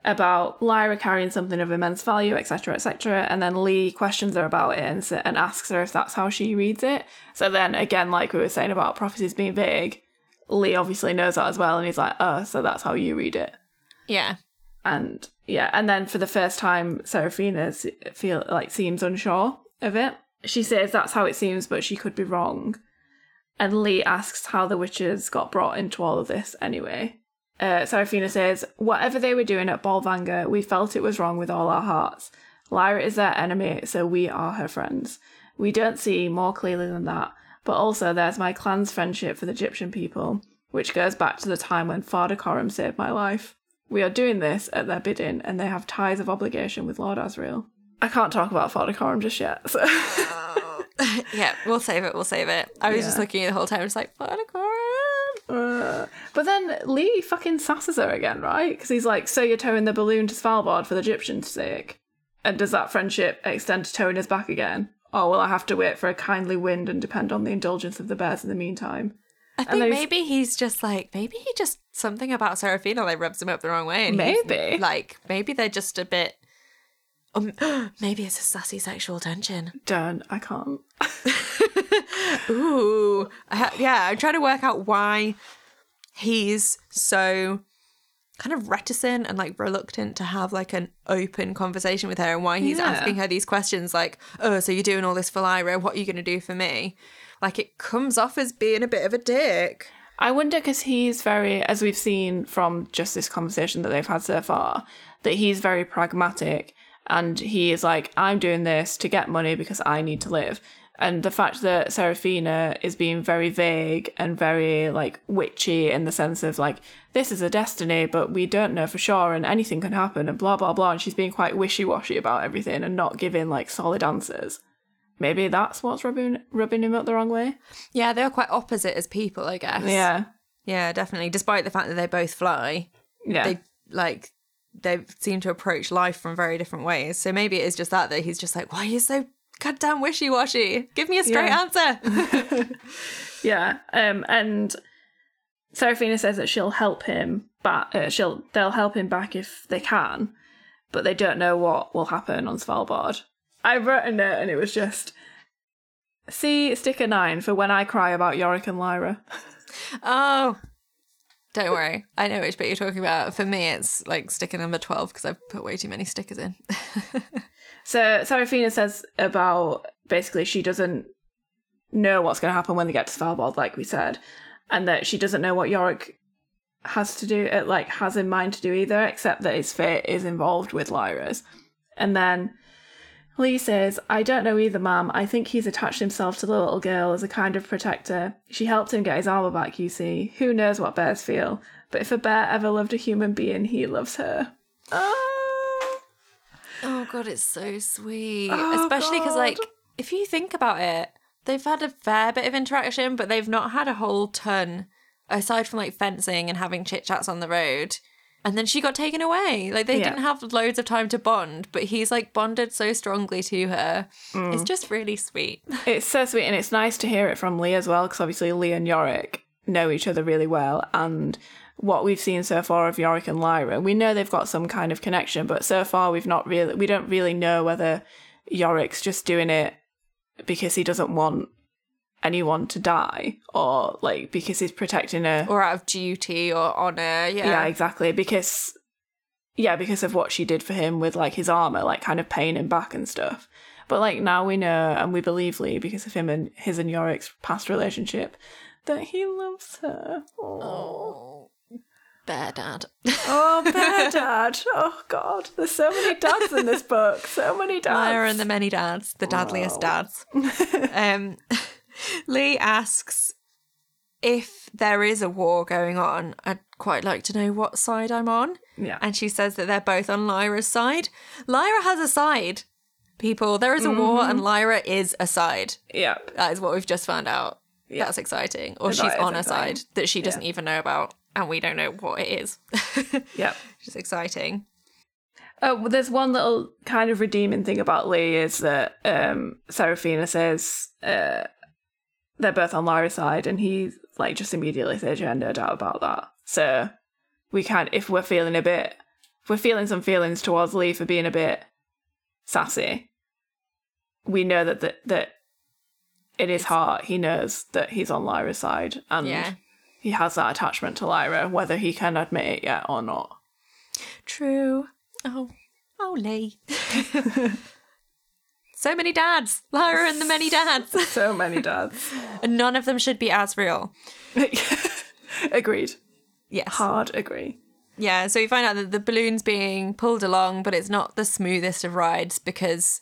about Lyra carrying something of immense value, etc., etc. And then Lee questions her about it and asks her if that's how she reads it. So then again, like we were saying about prophecies being vague, Lee obviously knows that as well, and he's like, "Oh, so that's how you read it." Yeah. And yeah, and then for the first time, Serafina seems unsure of it. She says that's how it seems, but she could be wrong. And Lee asks how the witches got brought into all of this anyway. Serafina says, "Whatever they were doing at Bolvanger, we felt it was wrong with all our hearts. Lyra is their enemy, so we are her friends. We don't see more clearly than that. But also there's my clan's friendship for the Egyptian people, which goes back to the time when Farder Coram saved my life. We are doing this at their bidding, and they have ties of obligation with Lord Asriel." I can't talk about Farder Coram just yet, so... Yeah, we'll save it. We'll save it. I was just looking at the whole time, just like, Farder Coram. But then Lee fucking sasses her again, right? Because he's like, so you're towing the balloon to Svalbard for the Egyptian's sake. And does that friendship extend to towing us back again? Or will I have to wait for a kindly wind and depend on the indulgence of the bears in the meantime? I think maybe he's just like, maybe he just, something about Serafina like rubs him up the wrong way. And maybe. Like, maybe they're just a bit, maybe it's a sassy sexual tension. Done. I can't. Ooh. I'm trying to work out why he's so kind of reticent and like reluctant to have like an open conversation with her, and why he's asking her these questions like, oh, so you're doing all this for Lyra, what are you going to do for me? Like, it comes off as being a bit of a dick. I wonder, because he's very, as we've seen from just this conversation that they've had so far, that he's very pragmatic, and he is like, I'm doing this to get money because I need to live. And the fact that Serafina is being very vague and very, like, witchy in the sense of, like, this is a destiny, but we don't know for sure and anything can happen and blah, blah, blah. And she's being quite wishy-washy about everything and not giving, like, solid answers. Maybe that's what's rubbing him up the wrong way. Yeah, they're quite opposite as people, I guess. Yeah. Yeah, definitely. Despite the fact that they both fly. Yeah. They seem to approach life from very different ways. So maybe it is just that he's just like, why are you so goddamn wishy-washy, give me a straight answer. Yeah. And Serafina says that she'll help him back, they'll help him back if they can, but they don't know what will happen on Svalbard. I wrote a note and it was just, see sticker 9 for when I cry about Iorek and Lyra. Oh, don't worry, I know which bit you're talking about. For me, it's like sticker number 12 because I've put way too many stickers in. So Serafina says about, basically, she doesn't know what's going to happen when they get to Svalbard, like we said, and that she doesn't know what Iorek has to do, like, has in mind to do either, except that his fate is involved with Lyra's. And then Lee says, I don't know either, ma'am. I think he's attached himself to the little girl as a kind of protector. She helped him get his armor back, you see. Who knows what bears feel? But if a bear ever loved a human being, he loves her. Oh, God, it's so sweet. Oh, especially because, like, if you think about it, they've had a fair bit of interaction, but they've not had a whole ton, aside from, like, fencing and having chit-chats on the road. And then she got taken away. Like, they didn't have loads of time to bond, but he's, like, bonded so strongly to her. Mm. It's just really sweet. It's so sweet, and it's nice to hear it from Lee as well, because obviously Lee and Iorek know each other really well, and what we've seen so far of Iorek and Lyra, we know they've got some kind of connection, but so far we don't really know whether Yorick's just doing it because he doesn't want anyone to die, or like because he's protecting her, or out of duty or honor. Yeah, exactly. Because of what she did for him with like his armor, like kind of paying him back and stuff. But like now we know and we believe Lee because of him and his and Yorick's past relationship that he loves her. Oh. Bear dad. Oh, bear dad. Oh, God. There's so many dads in this book. So many dads. Lyra and the many dads. The dadliest dads. Lee asks, if there is a war going on, I'd quite like to know what side I'm on. Yeah. And she says that they're both on Lyra's side. Lyra has a side, people. There is a war and Lyra is a side. Yeah. That is what we've just found out. Yeah. That's exciting. Or she's on a side that she doesn't even know about. And we don't know what it is. Yep. Which is exciting. Well, there's one little kind of redeeming thing about Lee is that Serafina says they're both on Lyra's side, and he like just immediately says, yeah, no doubt about that. So we can, if we're feeling some feelings towards Lee for being a bit sassy, we know that in his heart he knows that he's on Lyra's side. And he has that attachment to Lyra, whether he can admit it yet or not. True. Oh, Lee. So many dads. Lyra and the many dads. So many dads. And none of them should be Asriel. Agreed. Yes. Hard agree. Yeah, so you find out that the balloon's being pulled along, but it's not the smoothest of rides because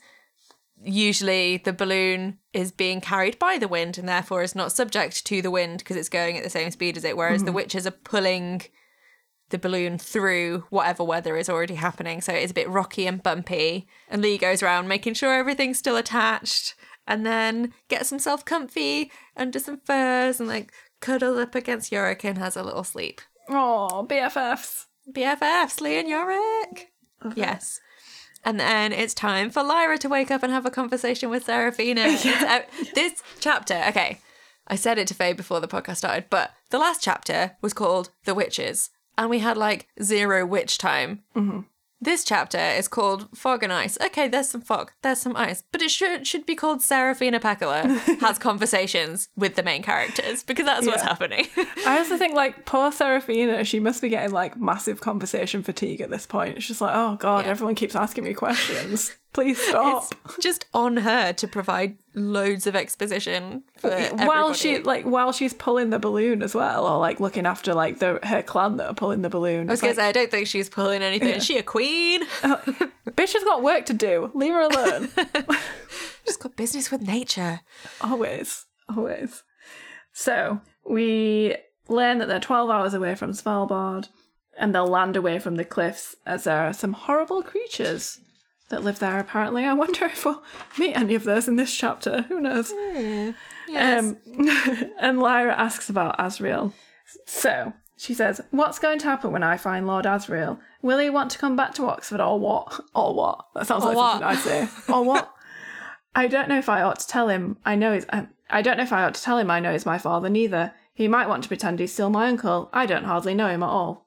usually the balloon is being carried by the wind and therefore is not subject to the wind because it's going at the same speed as it, whereas the witches are pulling the balloon through whatever weather is already happening. So it's a bit rocky and bumpy. And Lee goes around making sure everything's still attached and then gets himself comfy under some furs and like cuddles up against Iorek and has a little sleep. Oh, BFFs. BFFs, Lee and Iorek. Okay. Yes. And then it's time for Lyra to wake up and have a conversation with Serafina. Yeah. This chapter, okay, I said it to Faye before the podcast started, but the last chapter was called The Witches, and we had like zero witch time. Mm-hmm. This chapter is called Fog and Ice. Okay, there's some fog, there's some ice, but it should be called Serafina Pekkala has conversations with the main characters, because that's what's happening. I also think, like, poor Serafina, she must be getting, like, massive conversation fatigue at this point. It's just like, oh God, everyone keeps asking me questions. Please stop. It's just on her to provide loads of exposition for everybody. While she's pulling the balloon as well, or like looking after like her clan that are pulling the balloon. I was gonna say, I don't think she's pulling anything. Yeah. Is she a queen? Bitch has got work to do. Leave her alone. She's got business with nature. Always, always. So we learn that they're 12 hours away from Svalbard, and they'll land away from the cliffs as there are some horrible creatures that live there, apparently. I wonder if we'll meet any of those in this chapter. Who knows? Mm, yes. And Lyra asks about Asriel. So she says, what's going to happen when I find Lord Asriel? Will he want to come back to Oxford or what? Or what? That sounds like something I'd say. Or what? I don't know if I ought to tell him. I know he's my father, neither. He might want to pretend he's still my uncle. I don't hardly know him at all.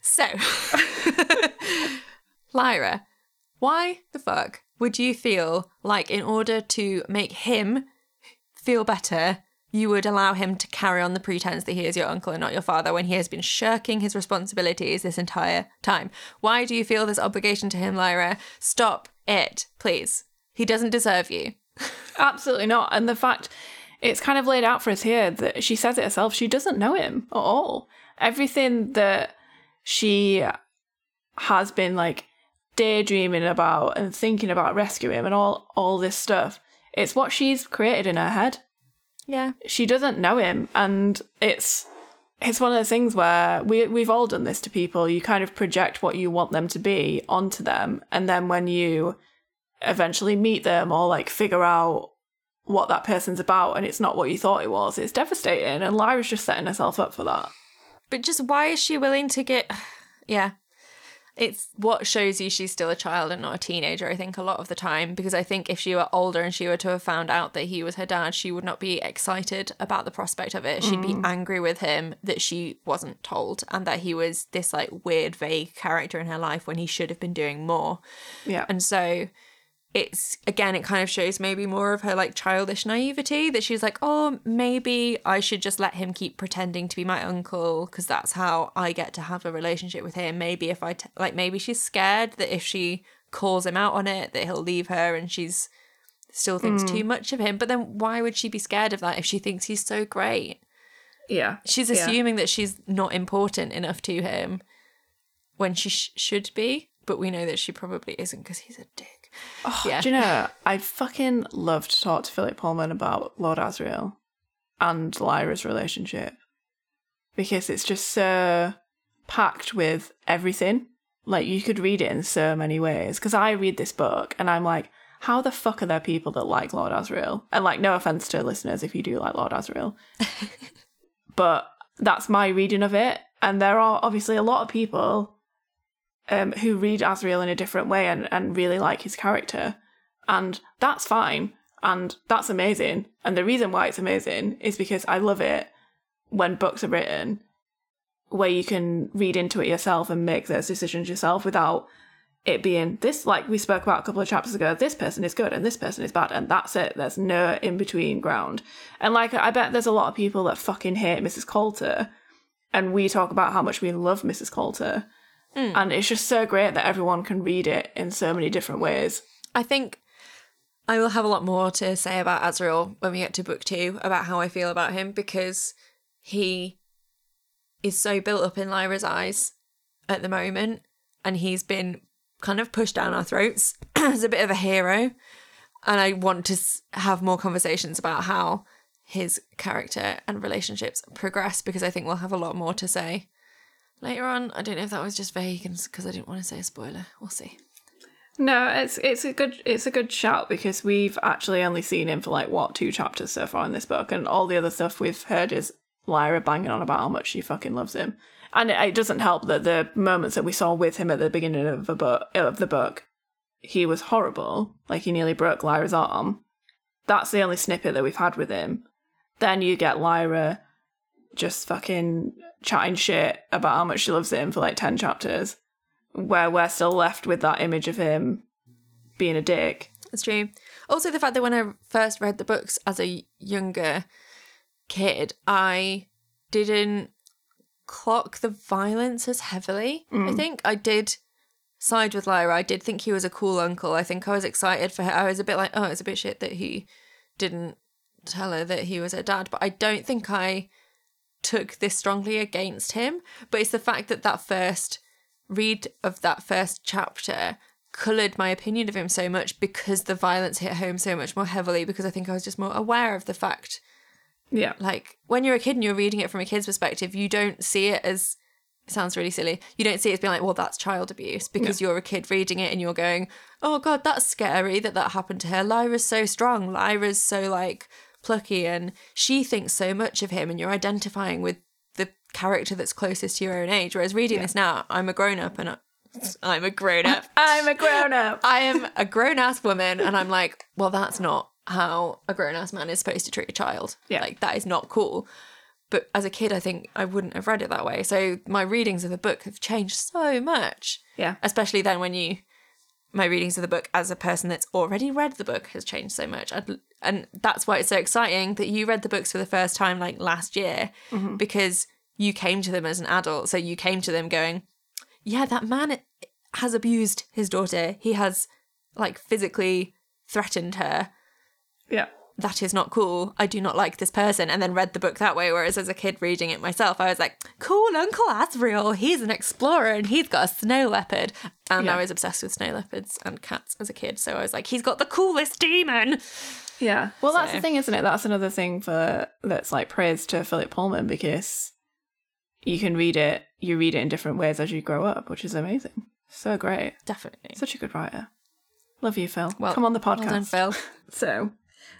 So, Lyra, why the fuck would you feel like in order to make him feel better, you would allow him to carry on the pretense that he is your uncle and not your father when he has been shirking his responsibilities this entire time? Why do you feel this obligation to him, Lyra? Stop it, please. He doesn't deserve you. Absolutely not. And the fact it's kind of laid out for us here that she says it herself, she doesn't know him at all. Everything that she has been like daydreaming about and thinking about rescuing him and all this stuff, it's what she's created in her head. Yeah, she doesn't know him, and it's one of those things where we've all done this to people. You kind of project what you want them to be onto them, and then when you eventually meet them or like figure out what that person's about and it's not what you thought it was, it's devastating. And Lyra's just setting herself up for that. But just why is she willing to get it's what shows you she's still a child and not a teenager, I think, a lot of the time, because I think if she were older and she were to have found out that he was her dad, she would not be excited about the prospect of it. She'd be angry with him that she wasn't told and that he was this, like, weird, vague character in her life when he should have been doing more. Yeah. And so it's, again, it kind of shows maybe more of her, like, childish naivety that she's like, oh, maybe I should just let him keep pretending to be my uncle because that's how I get to have a relationship with him. Maybe if maybe she's scared that if she calls him out on it that he'll leave her, and she's still thinks too much of him. But then why would she be scared of that if she thinks he's so great? Yeah. She's assuming that she's not important enough to him when she should be, but we know that she probably isn't because he's a dick. Oh, yeah. Do you know, I fucking love to talk to Philip Pullman about Lord Asriel and Lyra's relationship, because it's just so packed with everything. Like, you could read it in so many ways, because I read this book and I'm like, how the fuck are there people that like Lord Asriel? And, like, no offence to listeners if you do like Lord Asriel, but that's my reading of it. And there are obviously a lot of people who read Asriel in a different way and really like his character. And that's fine. And that's amazing. And the reason why it's amazing is because I love it when books are written where you can read into it yourself and make those decisions yourself without it being this, like we spoke about a couple of chapters ago, this person is good and this person is bad and that's it. There's no in-between ground. And, like, I bet there's a lot of people that fucking hate Mrs. Coulter, and we talk about how much we love Mrs. Coulter. Mm. And it's just so great that everyone can read it in so many different ways. I think I will have a lot more to say about Asriel when we get to book 2, about how I feel about him, because he is so built up in Lyra's eyes at the moment, and he's been kind of pushed down our throats as a bit of a hero. And I want to have more conversations about how his character and relationships progress, because I think we'll have a lot more to say later on. I don't know if that was just vague because I didn't want to say a spoiler. We'll see. No, it's a good shout, because we've actually only seen him for like what, 2 chapters so far in this book, and all the other stuff we've heard is Lyra banging on about how much she fucking loves him. And it doesn't help that the moments that we saw with him at the beginning of the book, he was horrible. Like, he nearly broke Lyra's arm. That's the only snippet that we've had with him. Then you get Lyra just fucking chatting shit about how much she loves him for like 10 chapters, where we're still left with that image of him being a dick. That's true. Also, the fact that when I first read the books as a younger kid, I didn't clock the violence as heavily. I think I did side with Lyra. I did think he was a cool uncle. I think I was excited for her. I was a bit like, oh, it's a bit shit that he didn't tell her that he was her dad, but I don't think I took this strongly against him. But it's the fact that that first read of that first chapter coloured my opinion of him so much, because the violence hit home so much more heavily, because I think I was just more aware of the fact. Yeah. Like, when you're a kid and you're reading it from a kid's perspective, you don't see it as, it sounds really silly, you don't see it as being like, well, that's child abuse, because you're a kid reading it and you're going, oh God, that's scary that happened to her. Lyra's so strong. Lyra's so, like, plucky, and she thinks so much of him, and you're identifying with the character that's closest to your own age. Whereas reading this now, I'm a grown-up. I am a grown-ass woman, and I'm like, well, that's not how a grown-ass man is supposed to treat a child. Yeah. Like, that is not cool. But as a kid, I think I wouldn't have read it that way. So my readings of the book have changed so much. Yeah. Especially then my readings of the book as a person that's already read the book has changed so much. And that's why it's so exciting that you read the books for the first time, like, last year, because you came to them as an adult. So you came to them going, yeah, that man has abused his daughter. He has, like, physically threatened her. Yeah. That is not cool. I do not like this person. And then read the book that way. Whereas as a kid reading it myself, I was like, cool, Uncle Asriel. He's an explorer and he's got a snow leopard. And I was obsessed with snow leopards and cats as a kid. So I was like, he's got the coolest daemon. Yeah. Well, that's the thing, isn't it? That's another thing that's like praise to Philip Pullman, because you can read it. You read it in different ways as you grow up, which is amazing. So great. Definitely. Such a good writer. Love you, Phil. Well, come on the podcast. Well done, Phil. So...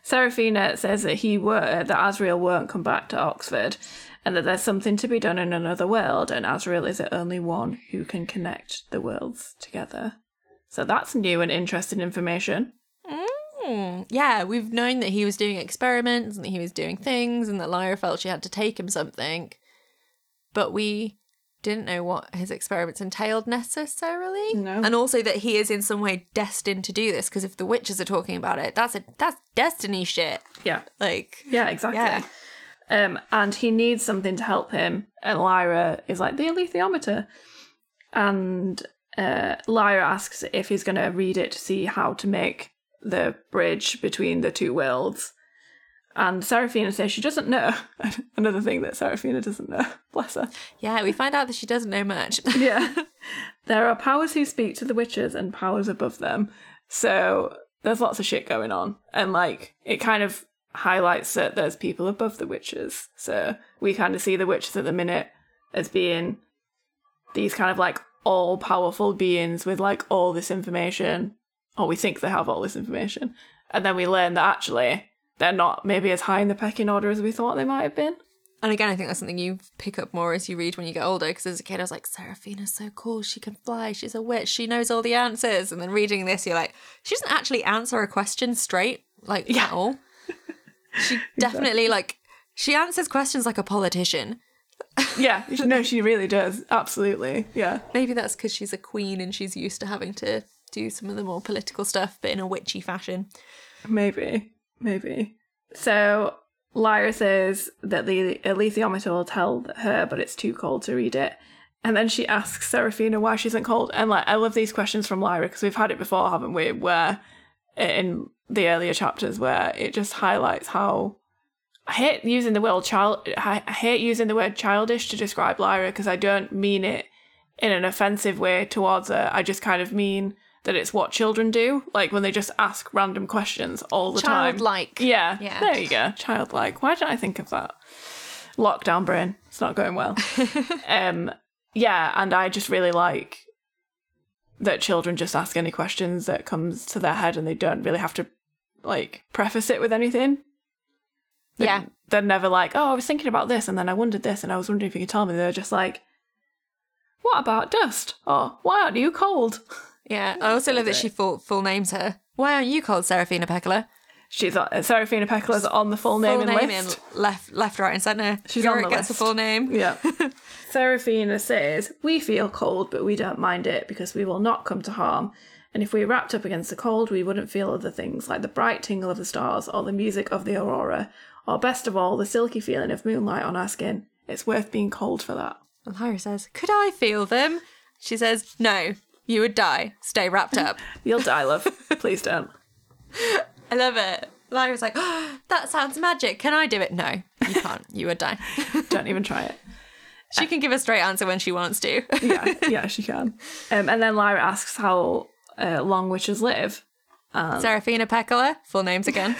Serafina says that Asriel won't come back to Oxford, and that there's something to be done in another world, and Asriel is the only one who can connect the worlds together. So that's new and interesting information. Yeah, we've known that he was doing experiments and that he was doing things and that Lyra felt she had to take him something, but we didn't know what his experiments entailed necessarily. No. And also that he is in some way destined to do this, because if the witches are talking about it, that's destiny shit. Yeah. Like, yeah, exactly. Yeah. And he needs something to help him, and Lyra is like, the alethiometer. And Lyra asks if he's going to read it to see how to make the bridge between the two worlds. And Serafina says she doesn't know. Another thing that Serafina doesn't know. Bless her. Yeah, we find out that she doesn't know much. Yeah. There are powers who speak to the witches and powers above them. So there's lots of shit going on. And, like, it kind of highlights that there's people above the witches. So we kind of see the witches at the minute as being these kind of, like, all-powerful beings with, like, all this information. Or we think they have all this information. And then we learn that actually... they're not maybe as high in the pecking order as we thought they might have been. And again, I think that's something you pick up more as you read when you get older, because as a kid I was like, Serafina's so cool, she can fly, she's a witch, she knows all the answers. And then reading this, you're like, she doesn't actually answer a question straight, like, at all. She definitely, like, she answers questions like a politician. Yeah, no, she really does, absolutely, yeah. Maybe that's because she's a queen and she's used to having to do some of the more political stuff, but in a witchy fashion. Maybe. So Lyra says that the alethiometer will tell her, but it's too cold to read it. And then she asks Serafina why she isn't cold. And, like, I love these questions from Lyra, because we've had it before, haven't we? Where in the earlier chapters, where it just highlights how I hate using the word childish to describe Lyra, because I don't mean it in an offensive way towards her. I just kind of mean that it's what children do, like when they just ask random questions all the time. Childlike. Yeah, there you go. Childlike. Why didn't I think of that? Lockdown brain. It's not going well. Yeah, and I just really like that children just ask any questions that comes to their head and they don't really have to, like, preface it with anything. Yeah. They're never like, oh, I was thinking about this and then I wondered this and I was wondering if you could tell me. They're just like, what about dust? Or why aren't you cold? Yeah, I also love that she full names her. Why aren't you called Serafina Pekkala? She's Serafina Pekkala's on the full name list. Left, right and centre. She's Iorek on the gets list. The full name. Yeah. Serafina says, we feel cold, but we don't mind it because we will not come to harm. And if we wrapped up against the cold, we wouldn't feel other things like the bright tingle of the stars or the music of the aurora, or best of all, the silky feeling of moonlight on our skin. It's worth being cold for that. And Lyra says, could I feel them? She says, no, you would die. Stay wrapped up. You'll die, love. Please don't. I love it. Lyra's like, oh, that sounds magic. Can I do it? No, you can't. You would die. Don't even try it. She can give a straight answer when she wants to. yeah, she can. And then Lyra asks how long witches live. Serafina Pekkala, full names again.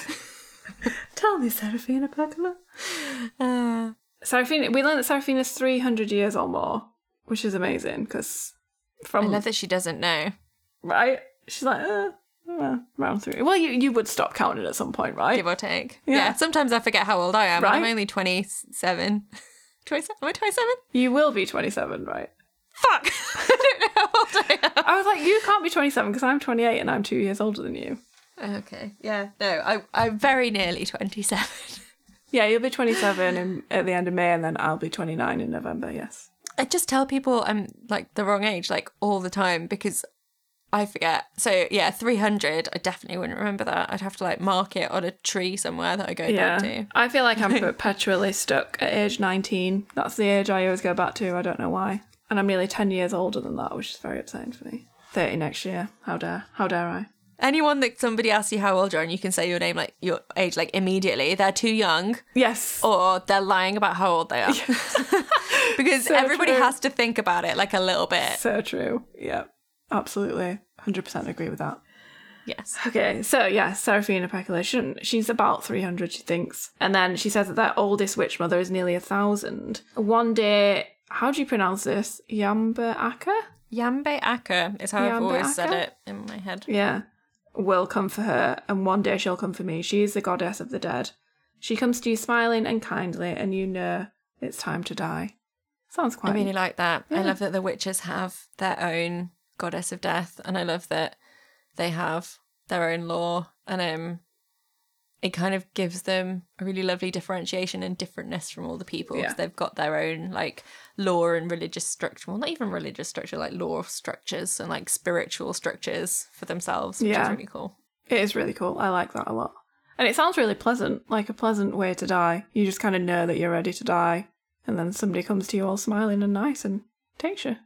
Tell me, Serafina Pekkala. Serafina, we learned that Serafina's 300 years or more, which is amazing because from. I love that she doesn't know. Right? She's like, round three. Well, you would stop counting at some point, right? Give or take. Yeah. Sometimes I forget how old I am. Right? I'm only 27. 27? Am I 27? You will be 27, right? Fuck! I don't know how old I am. I was like, you can't be 27 because I'm 28 and I'm 2 years older than you. Okay. Yeah. No, I'm very nearly 27. Yeah, you'll be 27 at the end of May and then I'll be 29 in November, yes. I just tell people I'm, like, the wrong age, like, all the time because I forget. So, yeah, 300, I definitely wouldn't remember that. I'd have to, like, mark it on a tree somewhere that I go back to. I feel like I'm perpetually stuck at age 19. That's the age I always go back to. I don't know why. And I'm nearly 10 years older than that, which is very upsetting for me. 30 next year. How dare I? Anyone that somebody asks you how old you are and you can say your name, like, your age, like, immediately, they're too young. Yes. Or they're lying about how old they are. Yes. Because so everybody true. Has to think about it, like, a little bit. So true. Yeah. Absolutely. 100% agree with that. Yes. Okay. So, yeah, Serafina Pekkala, she's about 300, she thinks. And then she says that their oldest witch mother is nearly 1,000. One day, how do you pronounce this? Yambe-Akka? Yambe-Akka is how I've always said it in my head. Yeah. Will come for her, and one day she'll come for me. She is the goddess of the dead. She comes to you smiling and kindly, and you know it's time to die. Sounds quite... I really like that. Yeah. I love that the witches have their own goddess of death, and I love that they have their own lore, and it kind of gives them a really lovely differentiation and differentness from all the people. Yeah. They've got their own, like, lore and religious structure. Well, not even religious structure, like lore structures and, like, spiritual structures for themselves, which is really cool. It is really cool. I like that a lot. And it sounds really pleasant, like a pleasant way to die. You just kind of know that you're ready to die, and then somebody comes to you all smiling and nice and takes you.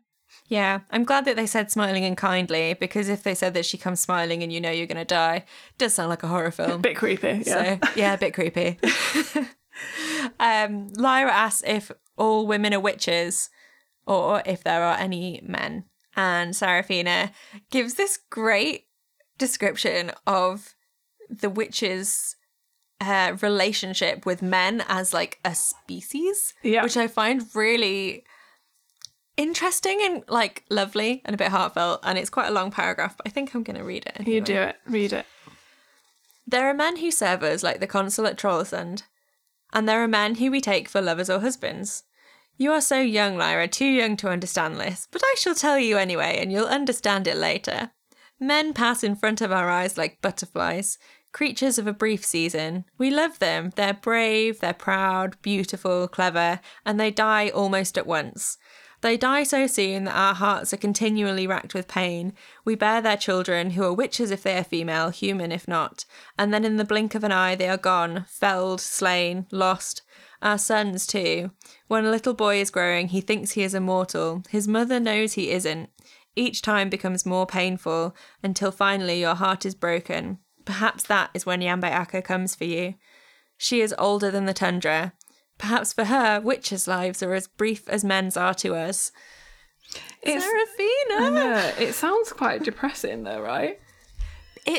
Yeah, I'm glad that they said smiling and kindly, because if they said that she comes smiling and you know you're going to die, it does sound like a horror film. A bit creepy, yeah. So, yeah, a bit creepy. Lyra asks if all women are witches or if there are any men. And Serafina gives this great description of the witches' relationship with men as, like, a species, which I find really... interesting and, like, lovely and a bit heartfelt, and it's quite a long paragraph, but I think I'm going to read it anyway. You do it. Read it. There are men who serve us, like the consul at Trollsund, and there are men who we take for lovers or husbands. You are so young, Lyra, too young to understand this, but I shall tell you anyway, and you'll understand it later. Men pass in front of our eyes like butterflies, creatures of a brief season. We love them. They're brave, they're proud, beautiful, clever, and they die almost at once. They die so soon that our hearts are continually racked with pain. We bear their children, who are witches if they are female, human if not. And then in the blink of an eye they are gone, felled, slain, lost. Our sons too. When a little boy is growing, he thinks he is immortal. His mother knows he isn't. Each time becomes more painful, until finally your heart is broken. Perhaps that is when Yambe-Akka comes for you. She is older than the tundra. Perhaps for her, witches' lives are as brief as men's are to us. Serafina! It sounds quite depressing though, right? It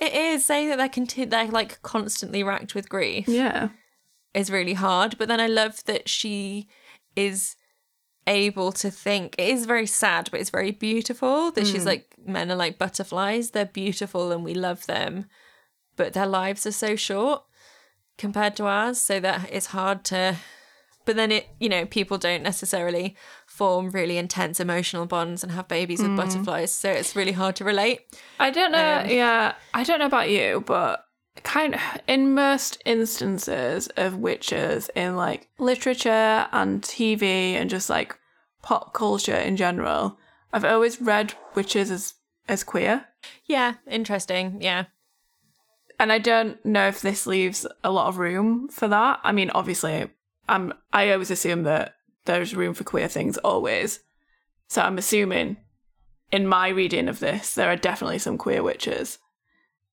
is. Saying that they're like constantly racked with grief. Yeah. Is really hard. But then I love that she is able to think. It is very sad, but it's very beautiful that she's like, men are like butterflies. They're beautiful and we love them, but their lives are so short compared to ours, so that it's hard to... But then it, you know, people don't necessarily form really intense emotional bonds and have babies with butterflies, so it's really hard to relate. I don't know, I don't know about you, but kind of in most instances of witches in like literature and TV and just like pop culture in general, I've always read witches as queer. Yeah, interesting, yeah. And I don't know if this leaves a lot of room for that. I mean, obviously, I always assume that there's room for queer things always. So I'm assuming in my reading of this, there are definitely some queer witches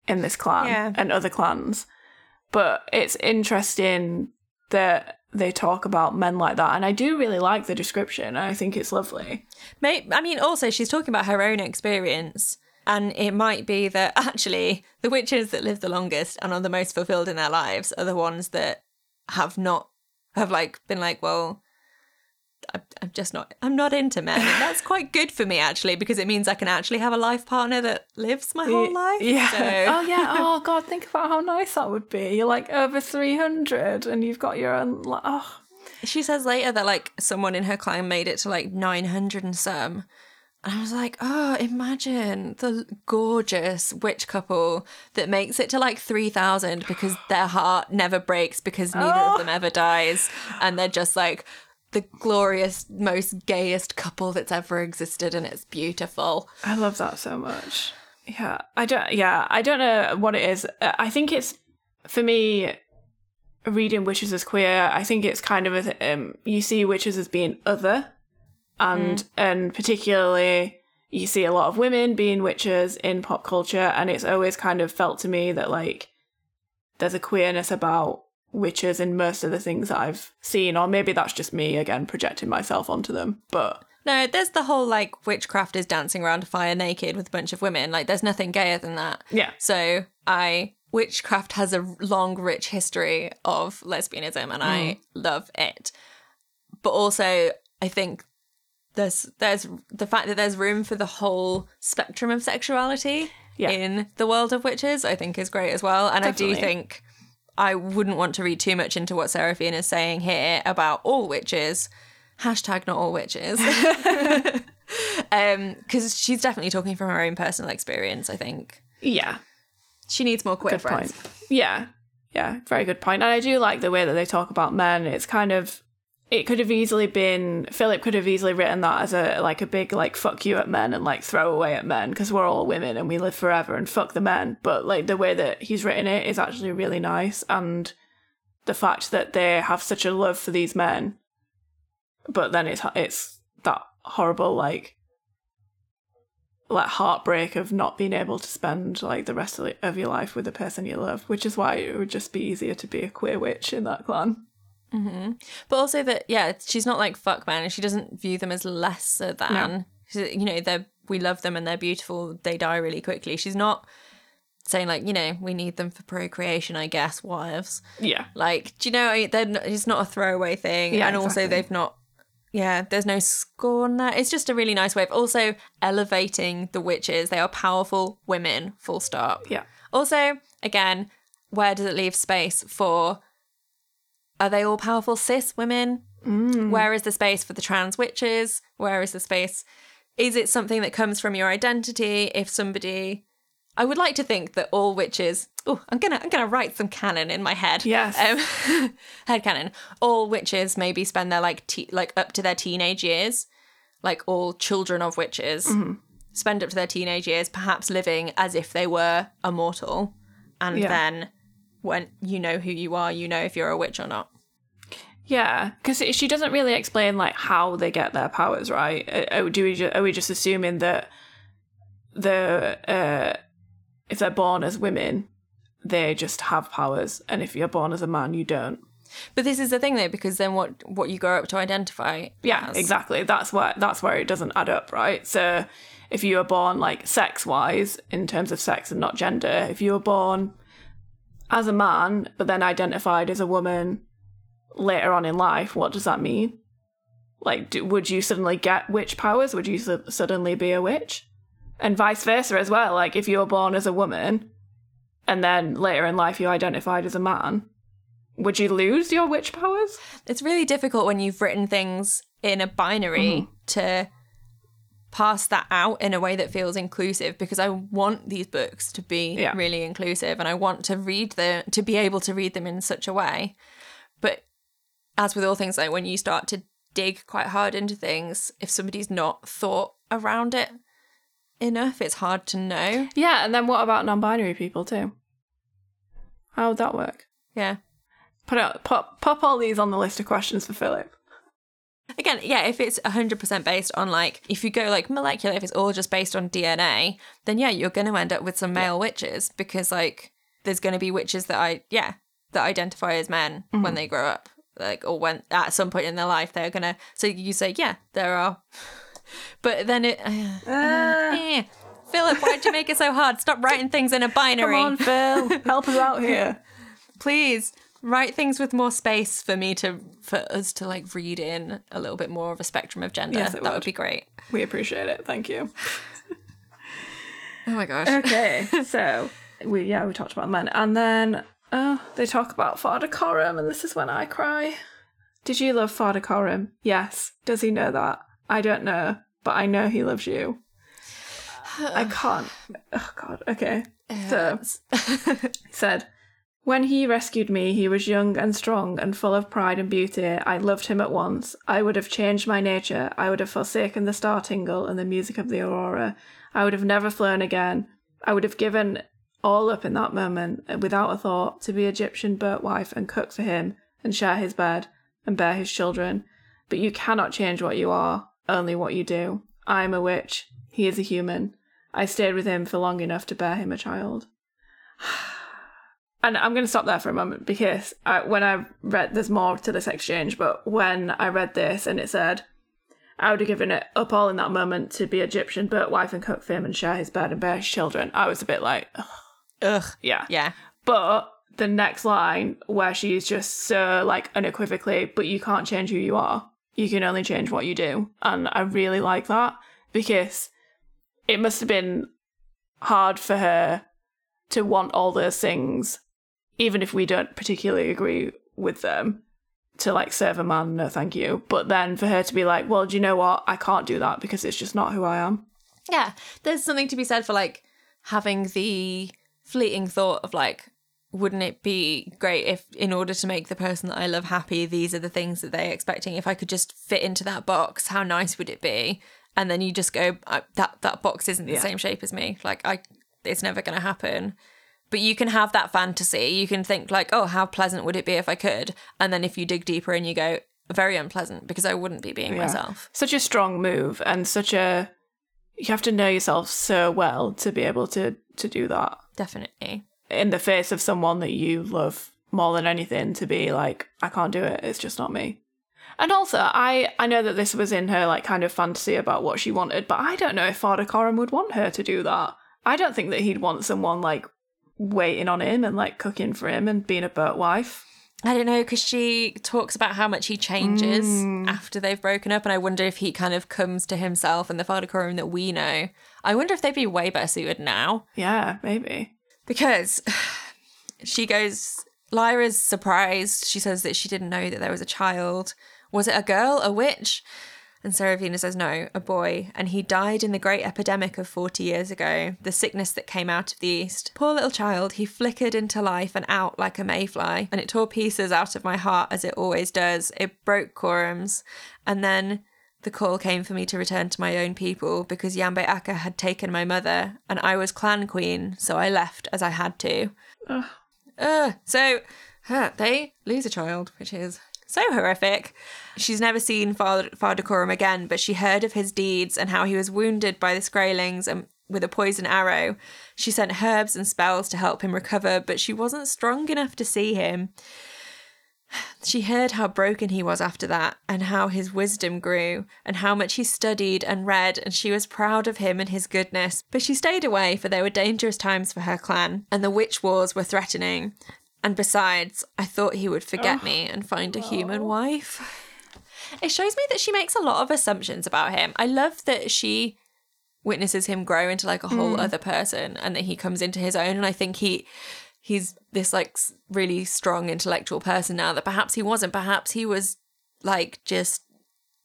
in this clan and other clans. But it's interesting that they talk about men like that. And I do really like the description. I think it's lovely. I mean, also, she's talking about her own experience. And it might be that actually the witches that live the longest and are the most fulfilled in their lives are the ones that have been like, well, I'm not into men. And that's quite good for me, actually, because it means I can actually have a life partner that lives my whole life. Yeah. So. Oh, yeah. Oh, God, think about how nice that would be. You're like over 300 and you've got your own... Oh. She says later that like someone in her clan made it to like 900 and some. And I was like, oh, imagine the gorgeous witch couple that makes it to like 3,000 because their heart never breaks because neither of them ever dies. And they're just like the glorious, most gayest couple that's ever existed. And it's beautiful. I love that so much. Yeah, I don't know what it is. I think it's, for me, reading witches as queer, I think it's kind of, you see witches as being other. And particularly, you see a lot of women being witches in pop culture, and it's always kind of felt to me that, like, there's a queerness about witches in most of the things that I've seen, or maybe that's just me, again, projecting myself onto them, but... No, there's the whole, like, witchcraft is dancing around a fire naked with a bunch of women. Like, there's nothing gayer than that. Yeah. So, witchcraft has a long, rich history of lesbianism, and I love it. But also, I think... There's the fact that there's room for the whole spectrum of sexuality in the world of witches, I think is great as well. And definitely. I do think I wouldn't want to read too much into what Serafina is saying here about all witches. Hashtag not all witches. Because she's definitely talking from her own personal experience, I think. Yeah. She needs more queer friends. Point. Yeah. Yeah, very good point. And I do like the way that they talk about men. It's kind of... It could have easily been, Philip could have easily written that as a big like fuck you at men and like throw away at men because we're all women and we live forever and fuck the men. But like the way that he's written it is actually really nice, and the fact that they have such a love for these men, but then it's that horrible like heartbreak of not being able to spend like the rest of your life with the person you love, which is why it would just be easier to be a queer witch in that clan. Mm-hmm. But also that, yeah, she's not like fuck man, and she doesn't view them as lesser than. No. You know, we love them and they're beautiful, they die really quickly. She's not saying like, you know, we need them for procreation, I guess, wives. Yeah. Like, do you know, it's not a throwaway thing. Yeah, and exactly. Also they've not, yeah, there's no scorn there. It's just a really nice way of also elevating the witches. They are powerful women, full stop. Yeah. Also, again, where does it leave space for... Are they all powerful cis women? Where is the space for the trans witches? Where is the space? Is it something that comes from your identity? If somebody... I would like to think that all witches... Oh, I'm gonna write some canon in my head. Yes. Head canon. All witches maybe spend their like up to their teenage years, like all children of witches, spend up to their teenage years perhaps living as if they were immortal, and then... when you know who you are, you know if you're a witch or not. Yeah, because she doesn't really explain like how they get their powers, right? Are we just assuming that if they're born as women, they just have powers, and if you're born as a man, you don't? But this is the thing, though, because then what you grow up to identify as. Exactly. That's where it doesn't add up, right? So if you were born like sex-wise, in terms of sex and not gender, if you were born... as a man, but then identified as a woman later on in life, what does that mean? Like, would you suddenly get witch powers? Would you suddenly be a witch? And vice versa as well. Like, if you were born as a woman and then later in life you identified as a man, would you lose your witch powers? It's really difficult when you've written things in a binary to pass that out in a way that feels inclusive, because I want these books to be really inclusive, and I want to read them, to be able to read them in such a way. But as with all things, like when you start to dig quite hard into things, if somebody's not thought around it enough, it's hard to know. Yeah, and then what about non-binary people too? How would that work? Yeah. Pop all these on the list of questions for Philip. Again, yeah, if it's 100% based on, like, if you go, like, molecular, if it's all just based on DNA, then, yeah, you're going to end up with some male witches, because, like, there's going to be witches that identify as men when they grow up, like, or when at some point in their life they're going to... So you say, yeah, there are... But then it... Philip, why'd you make it so hard? Stop writing things in a binary. Come on, Phil. Help us out here. Please. Write things with more space for us to like read in a little bit more of a spectrum of gender. Yes, that would be great. We appreciate it. Thank you. Oh my gosh. Okay, so we talked about men, and then they talk about Farder Coram, and this is when I cry. Did you love Farder Coram? Yes. Does he know that? I don't know, but I know he loves you. I can't. Oh God. Okay. So he said, when he rescued me, he was young and strong and full of pride and beauty. I loved him at once. I would have changed my nature. I would have forsaken the star tingle and the music of the aurora. I would have never flown again. I would have given all up in that moment, without a thought, to be Egyptian burnt wife and cook for him and share his bed and bear his children. But you cannot change what you are, only what you do. I am a witch. He is a human. I stayed with him for long enough to bear him a child. And I'm going to stop there for a moment, because when I read, there's more to this exchange, but when I read this and it said, I would have given it up all in that moment to be Egyptian burnt wife and cook for him and share his bed and bear his children, I was a bit like, ugh. Yeah. Yeah. But the next line where she's just so, like, unequivocally, but you can't change who you are. You can only change what you do. And I really like that, because it must have been hard for her to want all those things, even if we don't particularly agree with them, to, like, serve a man, no thank you. But then for her to be like, well, do you know what? I can't do that because it's just not who I am. Yeah. There's something to be said for, like, having the fleeting thought of, like, wouldn't it be great if, in order to make the person that I love happy, these are the things that they're expecting. If I could just fit into that box, how nice would it be? And then you just go, that box isn't the same shape as me. Like, it's never going to happen. But you can have that fantasy. You can think, like, oh, how pleasant would it be if I could? And then if you dig deeper and you go, very unpleasant, because I wouldn't be being myself. Such a strong move, and such a... You have to know yourself so well to be able to do that. Definitely. In the face of someone that you love more than anything, to be like, I can't do it. It's just not me. And also, I know that this was in her, like, kind of fantasy about what she wanted, but I don't know if Farder Coram would want her to do that. I don't think that he'd want someone, like, waiting on him and, like, cooking for him and being a burnt wife. I don't know, because she talks about how much he changes after they've broken up, and I wonder if he kind of comes to himself and the Farder Coram that we know. I wonder if they'd be way better suited now. Yeah, maybe. Because she goes, Lyra's surprised. She says that she didn't know that there was a child. Was it a girl, a witch? And Serafina says, no, a boy. And he died in the great epidemic of 40 years ago, the sickness that came out of the East. Poor little child, he flickered into life and out like a mayfly. And it tore pieces out of my heart, as it always does. It broke Corum's. And then the call came for me to return to my own people, because Yambe-Akka had taken my mother, and I was clan queen, so I left as I had to. So they lose a child, which is... so horrific. She's never seen Farder Coram again, but she heard of his deeds and how he was wounded by the Skraelings and with a poison arrow. She sent herbs and spells to help him recover, but she wasn't strong enough to see him. She heard how broken he was after that, and how his wisdom grew, and how much he studied and read, and she was proud of him and his goodness. But she stayed away, for there were dangerous times for her clan, and the witch wars were threatening. And besides, I thought he would forget me and find a human wife. It shows me that she makes a lot of assumptions about him. I love that she witnesses him grow into like a whole other person and that he comes into his own. And I think he's this like really strong intellectual person now that perhaps he wasn't. Perhaps he was like just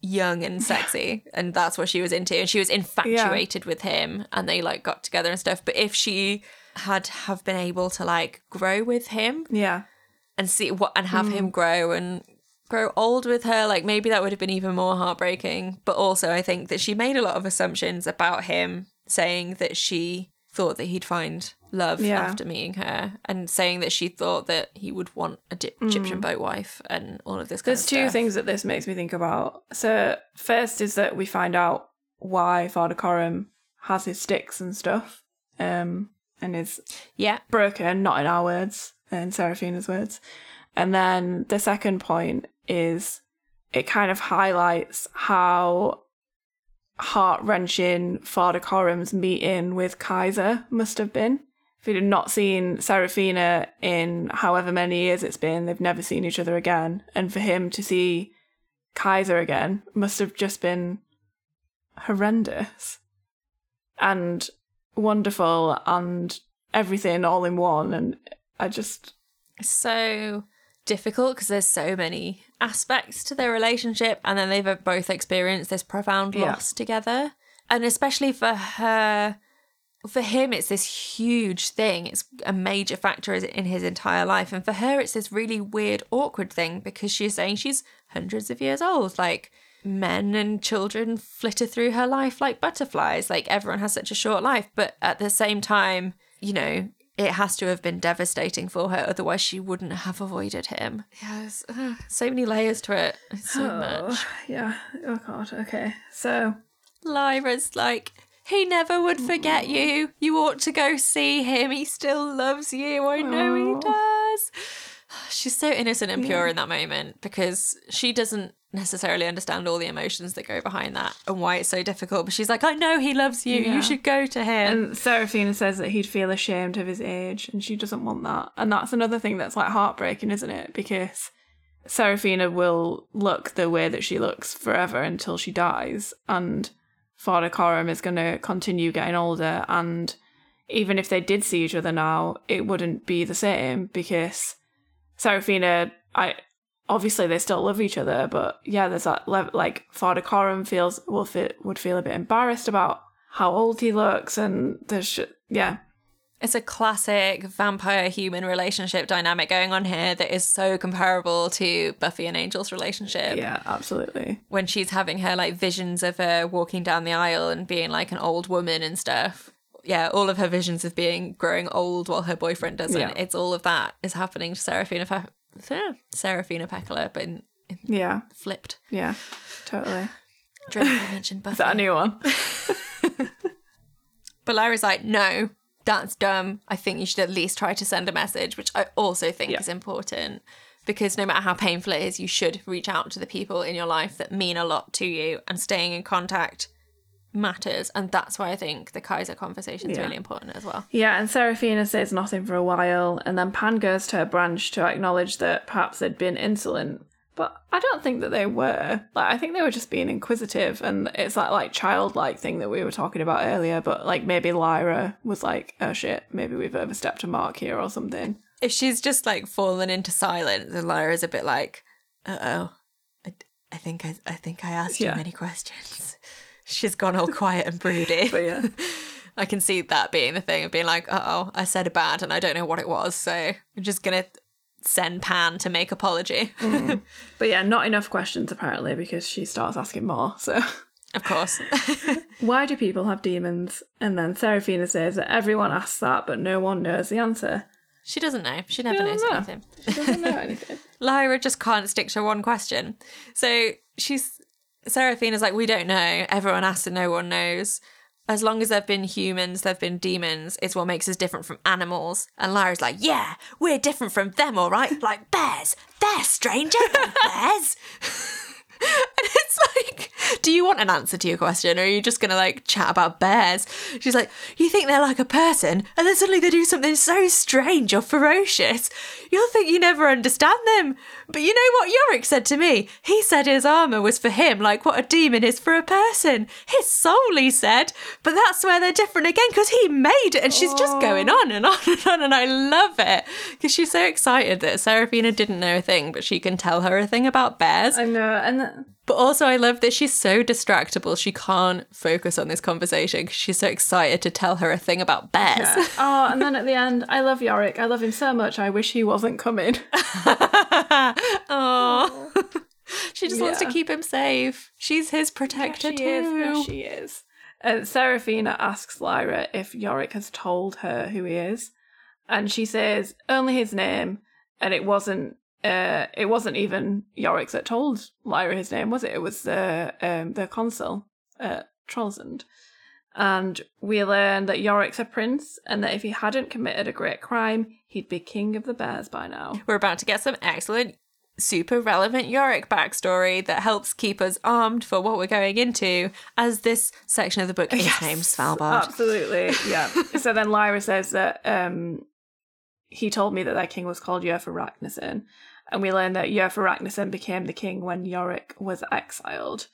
young and sexy and that's what she was into. And she was infatuated with him and they like got together and stuff. But if she had have been able to like grow with him and see what and have him grow and grow old with her, like maybe that would have been even more heartbreaking. But also I think that she made a lot of assumptions about him, saying that she thought that he'd find love after meeting her and saying that she thought that he would want a Egyptian boat wife and all of this kind of stuff. There's two things that this makes me think about. So first is that we find out why Farder Coram has his sticks and stuff and is broken, not in our words, in Serafina's words. And then the second point is it kind of highlights how heart-wrenching Farder Coram's meeting with Kaiser must have been. If you'd not seen Serafina in however many years it's been, they've never seen each other again. And for him to see Kaiser again must have just been horrendous and wonderful and everything all in one. And I just... so difficult because there's so many aspects to their relationship and then they've both experienced this profound loss together. And especially for her, for him, it's this huge thing. It's a major factor in his entire life. And for her, it's this really weird, awkward thing because she's saying she's hundreds of years old. Like men and children flitter through her life like butterflies. Like everyone has such a short life. But at the same time, you know, it has to have been devastating for her, otherwise she wouldn't have avoided him. Yes, so many layers to it. It's so much. Yeah. Oh God. Okay. So Lyra's like, he never would forget you. You ought to go see him. He still loves you. I know he does. She's so innocent and pure in that moment because she doesn't necessarily understand all the emotions that go behind that and why it's so difficult, but she's like, I know he loves you, you should go to him. And Serafina says that he'd feel ashamed of his age and she doesn't want that. And that's another thing that's like heartbreaking, isn't it? Because Serafina will look the way that she looks forever until she dies, and Farder Coram is going to continue getting older, and even if they did see each other now it wouldn't be the same because Serafina, obviously they still love each other, but yeah, there's that like Farder Coram would feel a bit embarrassed about how old he looks, and there's it's a classic vampire human relationship dynamic going on here that is so comparable to Buffy and Angel's relationship. Yeah, absolutely. When she's having her like visions of her walking down the aisle and being like an old woman and stuff. Yeah, all of her visions of growing old while her boyfriend doesn't. Yeah. It's all of that is happening to Serafina Pekkala, but flipped. Yeah, totally. Dreadful mentioned Buffy. Is that a new one? But Lyra's like, no, that's dumb. I think you should at least try to send a message, which I also think is important because no matter how painful it is, you should reach out to the people in your life that mean a lot to you, and staying in contact matters. And that's why I think the Kaiser conversation is really important as well. Yeah, and Serafina says nothing for a while, and then Pan goes to her branch to acknowledge that perhaps they'd been insolent, but I don't think that they were. Like, I think they were just being inquisitive, and it's that like childlike thing that we were talking about earlier, but like maybe Lyra was like, oh shit, maybe we've overstepped a mark here or something. If she's just like fallen into silence, and Lyra's a bit like, I think I asked you many questions. She's gone all quiet and broody. But yeah, I can see that being the thing of being like, I said a bad and I don't know what it was, so I'm just going to send Pan to make apology. But yeah, not enough questions apparently, because she starts asking more, so... Of course. Why do people have demons? And then Serafina says that everyone asks that, but no one knows the answer. She doesn't know. She never knows anything. She doesn't know anything. Lyra just can't stick to one question. So Serafina's like, we don't know. Everyone asks and no one knows. As long as they've been humans, they've been demons. It's what makes us different from animals. And Lyra's like, yeah, we're different from them, all right? Like bears. They're stranger than bears. And it's like, do you want an answer to your question, or are you just going to like chat about bears? She's like, you think they're like a person, and then suddenly they do something so strange or ferocious. You'll think you never understand them. But you know what Iorek said to me? He said his armour was for him like what a demon is for a person. His soul, he said. But that's where they're different again, because he made it. And she's just going on and on and on, and I love it, because she's so excited that Serafina didn't know a thing, but she can tell her a thing about bears. I know, and but also I love that she's so distractible. She can't focus on this conversation because she's so excited to tell her a thing about bears. Yeah. Oh, and then at the end, I love Iorek. I love him so much. I wish he wasn't coming. Oh, she just wants to keep him safe. She's his protector too. Yeah, she is. Serafina asks Lyra if Iorek has told her who he is, and she says only his name, and it wasn't even Iorek that told Lyra his name, was it? It was the consul at Trollsund. And we learn that Yorick's a prince, and that if he hadn't committed a great crime, he'd be king of the bears by now. We're about to get some excellent, super relevant Iorek backstory that helps keep us armed for what we're going into, as this section of the book is named Svalbard. Absolutely, yeah. So then Lyra says that he told me that their king was called Iofur Raknison, and we learn that Iofur Raknison became the king when Iorek was exiled,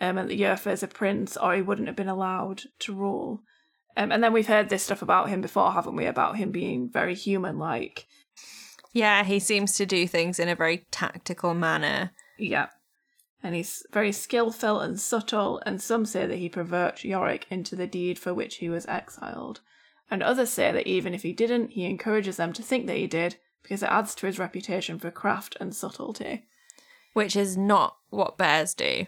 and that Iofur is a prince, or he wouldn't have been allowed to rule. And then we've heard this stuff about him before, haven't we? About him being very human-like. Yeah, he seems to do things in a very tactical manner. Yeah. And he's very skillful and subtle, and some say that he perverts Iorek into the deed for which he was exiled. And others say that even if he didn't, he encourages them to think that he did, because it adds to his reputation for craft and subtlety. Which is not what bears do,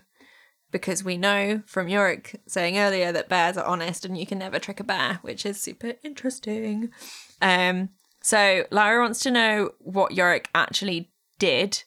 because we know from Iorek saying earlier that bears are honest and you can never trick a bear, which is super interesting. So Lyra wants to know what Iorek actually did.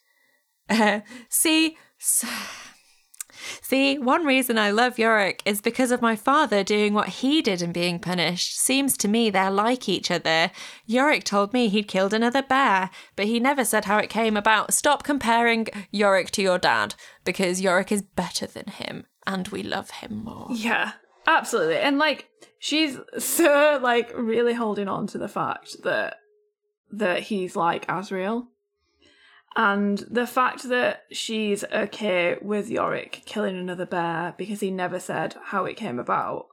See, one reason I love Iorek is because of my father doing what he did and being punished. Seems to me they're like each other. Iorek told me he'd killed another bear, but he never said how it came about. Stop comparing Iorek to your dad, because Iorek is better than him, and we love him more. Yeah, absolutely. And, like, she's so, like, really holding on to the fact that he's like Asriel. And the fact that she's okay with Iorek killing another bear because he never said how it came about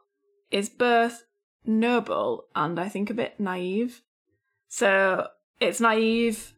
is both noble and I think a bit naive. So it's naive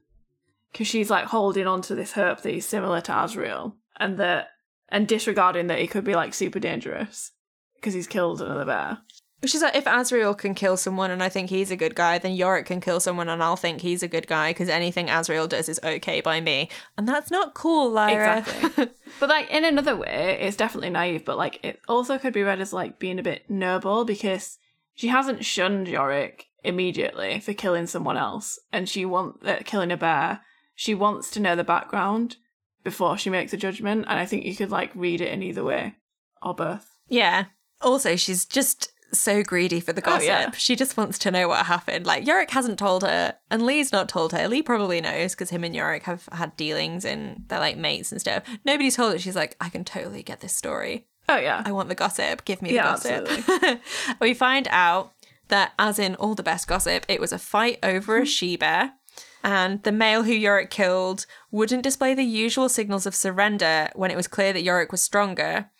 because she's like holding on to this hope that he's similar to Asriel and disregarding that he could be like super dangerous because he's killed another bear. She's like, if Asriel can kill someone and I think he's a good guy, then Iorek can kill someone and I'll think he's a good guy, because anything Asriel does is okay by me. And that's not cool, Lyra. Exactly. But, like, in another way, it's definitely naive, but, like, it also could be read as, like, being a bit noble, because she hasn't shunned Iorek immediately for killing someone else, and she wants killing a bear. She wants to know the background before she makes a judgment, and I think you could, like, read it in either way, or both. Yeah. Also, she's just so greedy for the gossip. Oh, yeah. She just wants to know what happened. Like, Iorek hasn't told her, and Lee's not told her. Lee probably knows because him and Iorek have had dealings and they're like mates and stuff. Nobody's told her. She's like, I can totally get this story. Oh yeah, I want the gossip. Give me the gossip. We find out that, as in all the best gossip, it was a fight over a she-bear, and the male who Iorek killed wouldn't display the usual signals of surrender when it was clear that Iorek was stronger.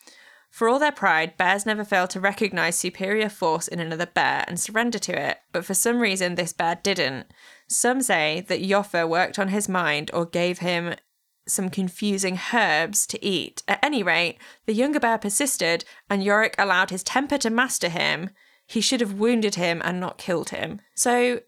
For all their pride, bears never fail to recognise superior force in another bear and surrender to it, but for some reason this bear didn't. Some say that Iofur worked on his mind or gave him some confusing herbs to eat. At any rate, the younger bear persisted and Iorek allowed his temper to master him. He should have wounded him and not killed him. So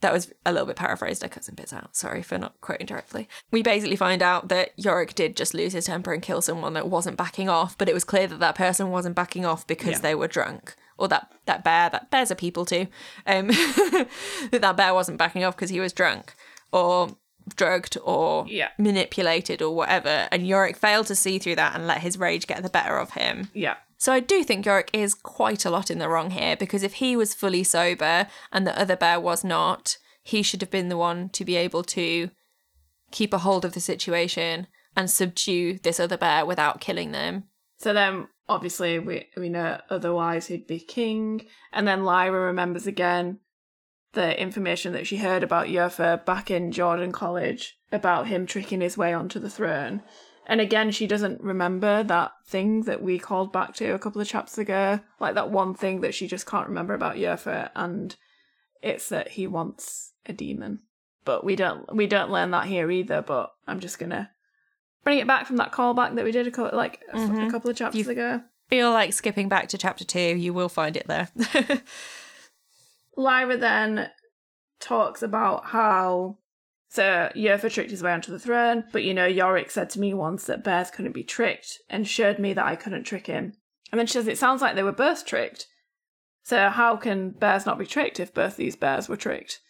that was a little bit paraphrased. I cut some bits out. Sorry for not quoting directly. We basically find out that Iorek did just lose his temper and kill someone that wasn't backing off, but it was clear that that person wasn't backing off because they were drunk. Or that bears are people too. That bear wasn't backing off because he was drunk or drugged or manipulated or whatever. And Iorek failed to see through that and let his rage get the better of him. Yeah. So I do think Iorek is quite a lot in the wrong here, because if he was fully sober and the other bear was not, he should have been the one to be able to keep a hold of the situation and subdue this other bear without killing them. So then, obviously, we know otherwise he'd be king. And then Lyra remembers again the information that she heard about Iofur back in Jordan College, about him tricking his way onto the throne. And again, she doesn't remember that thing that we called back to a couple of chapters ago, like that one thing that she just can't remember about Iofur, and it's that he wants a daemon. But we don't learn that here either, but I'm just going to bring it back from that callback that we did a couple of chapters ago. Feel like skipping back to chapter 2, you will find it there. Lyra then talks about how Iofur tricked his way onto the throne, but Iorek said to me once that bears couldn't be tricked and showed me that I couldn't trick him. And then she says, it sounds like they were both tricked. So how can bears not be tricked if both these bears were tricked?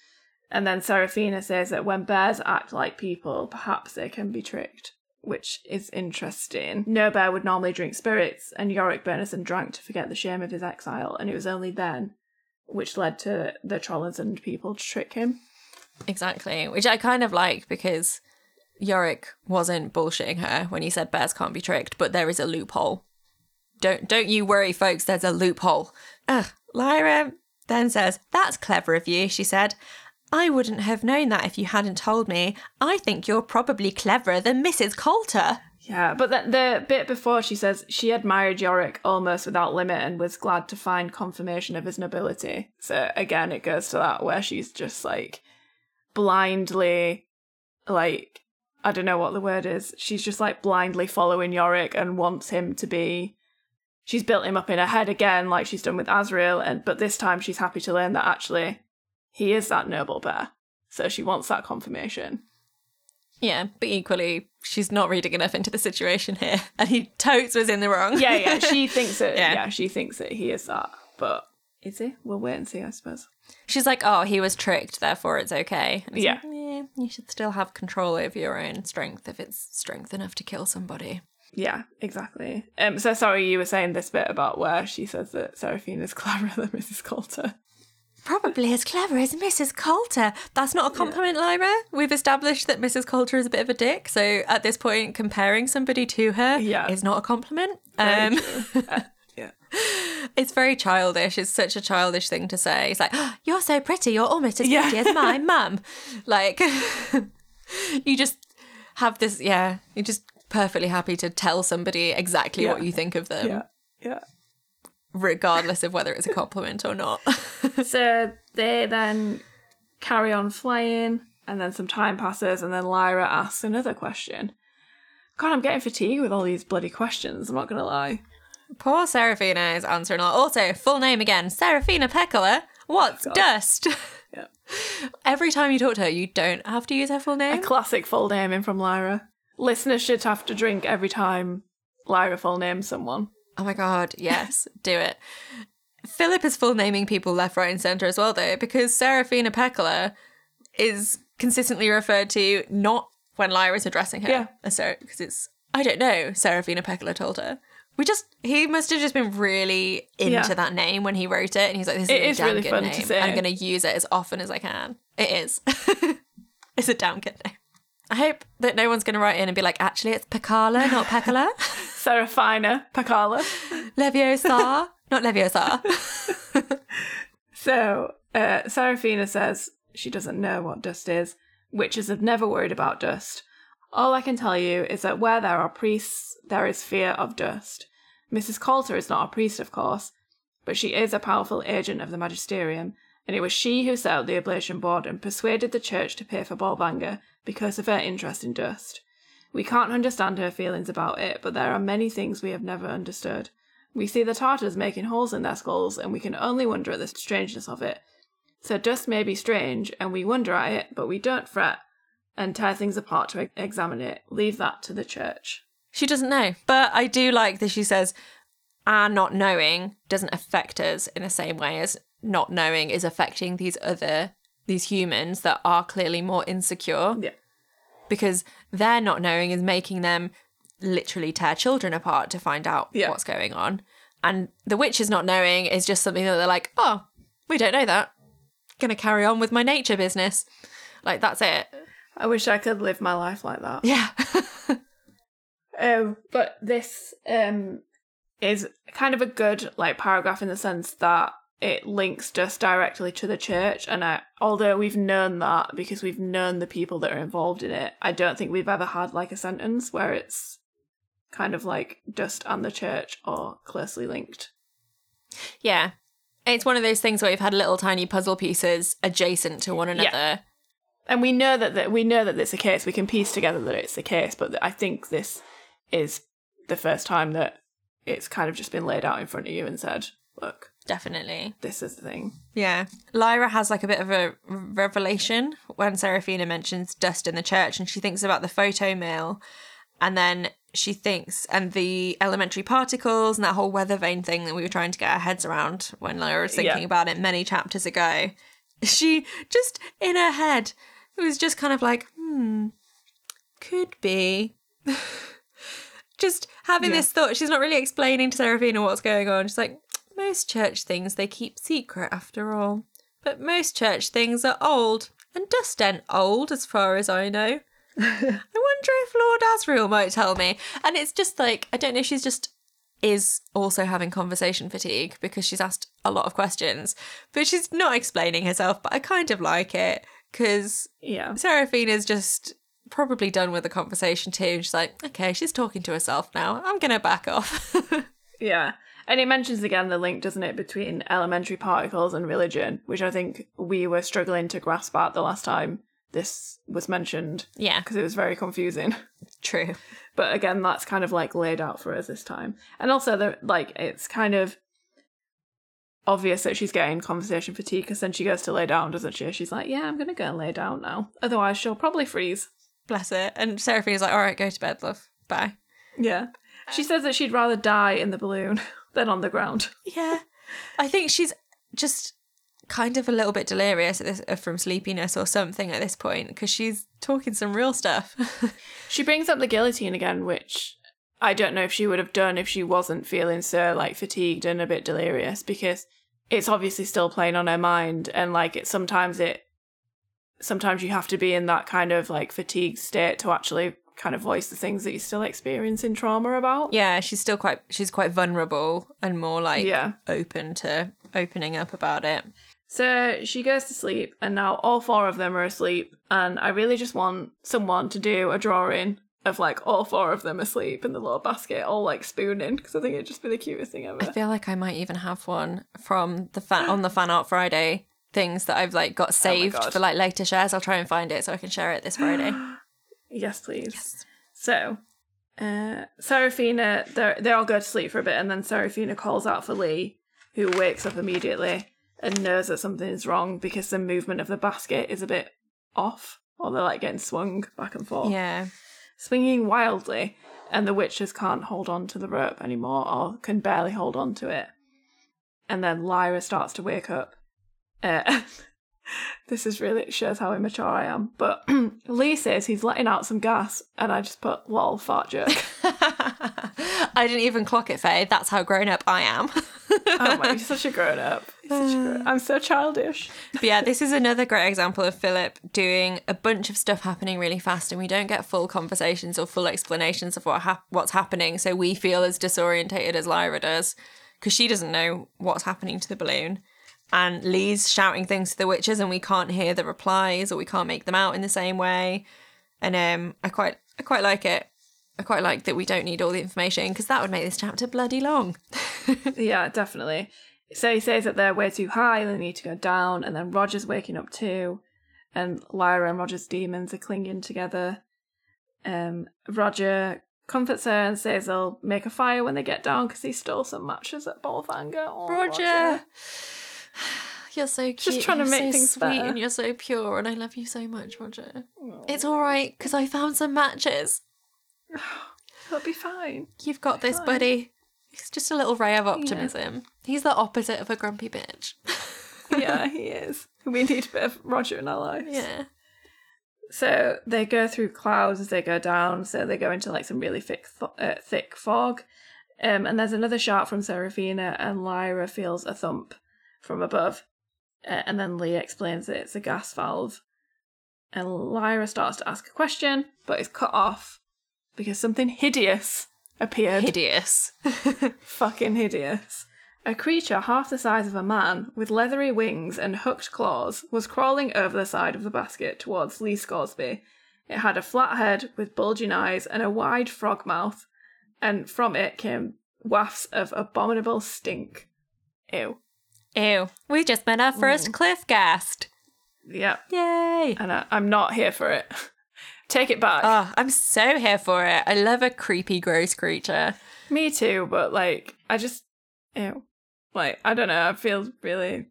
And then Serafina says that when bears act like people, perhaps they can be tricked, which is interesting. No bear would normally drink spirits, and Iorek Byrnison drank to forget the shame of his exile, and it was only then which led to the Trollsund people to trick him. Exactly, which I kind of like, because Iorek wasn't bullshitting her when he said bears can't be tricked, but there is a loophole. Don't you worry, folks, there's a loophole. Lyra then says, that's clever of you, she said. I wouldn't have known that if you hadn't told me. I think you're probably cleverer than Mrs. Coulter. Yeah, but the bit before, she says she admired Iorek almost without limit and was glad to find confirmation of his nobility. So again, it goes to that where she's just like blindly, like, I don't know what the word is. She's just like blindly following Iorek and wants him to be. She's built him up in her head again, like she's done with Asriel, but this time she's happy to learn that actually he is that noble bear. So she wants that confirmation. Yeah, but equally, she's not reading enough into the situation here. And he totes was in the wrong. Yeah, she thinks that she thinks that he is that. But is he? We'll wait and see, I suppose. She's like, oh, he was tricked, therefore it's okay. And yeah. Like, you should still have control over your own strength if it's strength enough to kill somebody. Yeah, exactly. So sorry, you were saying this bit about where she says that Serafina's cleverer than Mrs. Coulter. Probably as clever as Mrs. Coulter. That's not a compliment, Lyra. We've established that Mrs. Coulter is a bit of a dick, so at this point, comparing somebody to her is not a compliment. Yeah, it's very childish. It's such a childish thing to say. It's like, oh, you're so pretty. You're almost as pretty as my mum. Like, you just have this. Yeah, you're just perfectly happy to tell somebody exactly what you think of them. Yeah. Regardless of whether it's a compliment or not. So they then carry on flying, and then some time passes, and then Lyra asks another question. God, I'm getting fatigued with all these bloody questions, I'm not going to lie. Poor Serafina is answering a lot. Also, full name again, Serafina Pekkala. What's dust? Yeah. Every time you talk to her, you don't have to use her full name. A classic full name in from Lyra. Listeners should have to drink every time Lyra full names someone. Oh my God, yes, do it. Philip is full naming people left, right and centre as well, though, because Serafina Pekkala is consistently referred to not when Lyra's addressing her. Yeah. Because it's, I don't know, Serafina Pekkala told her. He must have just been really into that name when he wrote it, and he's like, this is a damn really good name. To say. I'm going to use it as often as I can. It is. It's a damn good name. I hope that no one's going to write in and be like, actually, it's Pekkala, not Pekkala. Serafina Pekkala. Leviosa, not Leviosa. So Serafina says she doesn't know what dust is. Witches have never worried about dust. All I can tell you is that where there are priests, there is fear of dust. Mrs. Coulter is not a priest, of course, but she is a powerful agent of the Magisterium, and it was she who set up the Oblation Board and persuaded the church to pay for Bolvanger because of her interest in dust. We can't understand her feelings about it, but there are many things we have never understood. We see the Tartars making holes in their skulls, and we can only wonder at the strangeness of it. So dust may be strange, and we wonder at it, but we don't fret and tear things apart to examine it. Leave that to the church. She doesn't know, but I do like that she says, our not knowing doesn't affect us in the same way as not knowing is affecting these humans that are clearly more insecure. Yeah. Because their not knowing is making them literally tear children apart to find out what's going on. And the witches not knowing is just something that they're like, oh, we don't know that. Gonna carry on with my nature business. Like, that's it. I wish I could live my life like that. Yeah. But this is kind of a good like paragraph in the sense that it links just directly to the church, and although we've known that because we've known the people that are involved in it, I don't think we've ever had like a sentence where it's kind of like just and the church or closely linked. Yeah. It's one of those things where we've had little tiny puzzle pieces adjacent to one another. Yeah. And we know that it's the case. We can piece together that it's the case, but I think this is the first time that it's kind of just been laid out in front of you and said, look. Definitely. This is the thing. Yeah. Lyra has like a bit of a revelation when Serafina mentions dust in the church, and she thinks about the photo mill, and then she thinks, and the elementary particles and that whole weather vane thing that we were trying to get our heads around when Lyra was thinking about it many chapters ago. She just, in her head, it was just kind of like, could be. Just having this thought. She's not really explaining to Serafina what's going on. She's like, most church things they keep secret after all. But most church things are old, and dust ain't old as far as I know. I wonder if Lord Asriel might tell me. And it's just like, I don't know, she's just is also having conversation fatigue because she's asked a lot of questions. But she's not explaining herself, but I kind of like it because Serafina's just probably done with the conversation too. And she's like, okay, she's talking to herself now. I'm going to back off. Yeah. And it mentions again the link, doesn't it, between elementary particles and religion, which I think we were struggling to grasp at the last time this was mentioned. Yeah. Because it was very confusing. True. But again, that's kind of like laid out for us this time. And also, it's kind of obvious that she's getting conversation fatigue because then she goes to lay down, doesn't she? She's like, yeah, I'm going to go and lay down now. Otherwise, she'll probably freeze. Bless her. And Serafina's like, all right, go to bed, love. Bye. Yeah. She says that she'd rather die in the balloon than on the ground. Yeah. I think she's just kind of a little bit delirious from sleepiness or something at this point because she's talking some real stuff. She brings up the guillotine again, which I don't know if she would have done if she wasn't feeling so like fatigued and a bit delirious, because it's obviously still playing on her mind, and like sometimes you have to be in that kind of like fatigued state to actually kind of voice the things that you're still experiencing trauma about. Yeah, she's quite vulnerable and more like open to opening up about it. So she goes to sleep, and now all four of them are asleep, and I really just want someone to do a drawing of like all four of them asleep in the little basket, all like spooning, because I think it'd just be the cutest thing ever. I feel like I might even have one from the Fan Art Friday things that I've like got saved for like later shares. I'll try and find it so I can share it this Friday. Yes, please. Yes. So, Serafina, they all go to sleep for a bit, and then Serafina calls out for Lee, who wakes up immediately and knows that something is wrong because the movement of the basket is a bit off, or they're like getting swung back and forth. Yeah. Swinging wildly, and the witches can't hold on to the rope anymore, or can barely hold on to it. And then Lyra starts to wake up. This is really, it shows how immature I am. But Lee says he's letting out some gas, and I just put, lol, fart joke. I didn't even clock it, Faye. That's how grown up I am. Oh my, you're such a grown up. I'm so childish. But yeah, this is another great example of Philip doing a bunch of stuff happening really fast, and we don't get full conversations or full explanations of what's happening. So we feel as disorientated as Lyra does because she doesn't know what's happening to the balloon. And Lee's shouting things to the witches, and we can't hear the replies, or we can't make them out in the same way. And I quite like it. I quite like that we don't need all the information, because that would make this chapter bloody long. Yeah, definitely. So he says that they're way too high and they need to go down. And then Roger's waking up too, and Lyra and Roger's demons are clinging together. Roger comforts her and says they'll make a fire when they get down because he stole some matches at Bolvanger. Oh, Roger. You're so cute. Just trying to make things sweet better. And you're so pure, and I love you so much, Roger. Aww. It's all right because I found some matches. That'll be fine. You've got this, buddy. He's just a little ray of optimism. He's the opposite of a grumpy bitch. Yeah, he is. We need a bit of Roger in our lives. Yeah. So they go through clouds as they go down. So they go into like some really thick fog, and there's another shout from Serafina, and Lyra feels a thump from above, and then Lee explains that it's a gas valve, and Lyra starts to ask a question but is cut off because something hideous appeared. Hideous. Fucking hideous. A creature half the size of a man, with leathery wings and hooked claws, was crawling over the side of the basket towards Lee Scoresby. It had a flat head with bulging eyes and a wide frog mouth, and from it came wafts of abominable stink. Ew. Ew. We just met our first cliffghast. Yep. Yay. And I'm not here for it. Take it back. Oh, I'm so here for it. I love a creepy, gross creature. Me too, but I just... Ew. I don't know. I feel really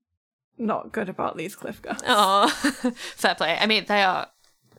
not good about these cliffghasts. Oh, fair play. I mean, they are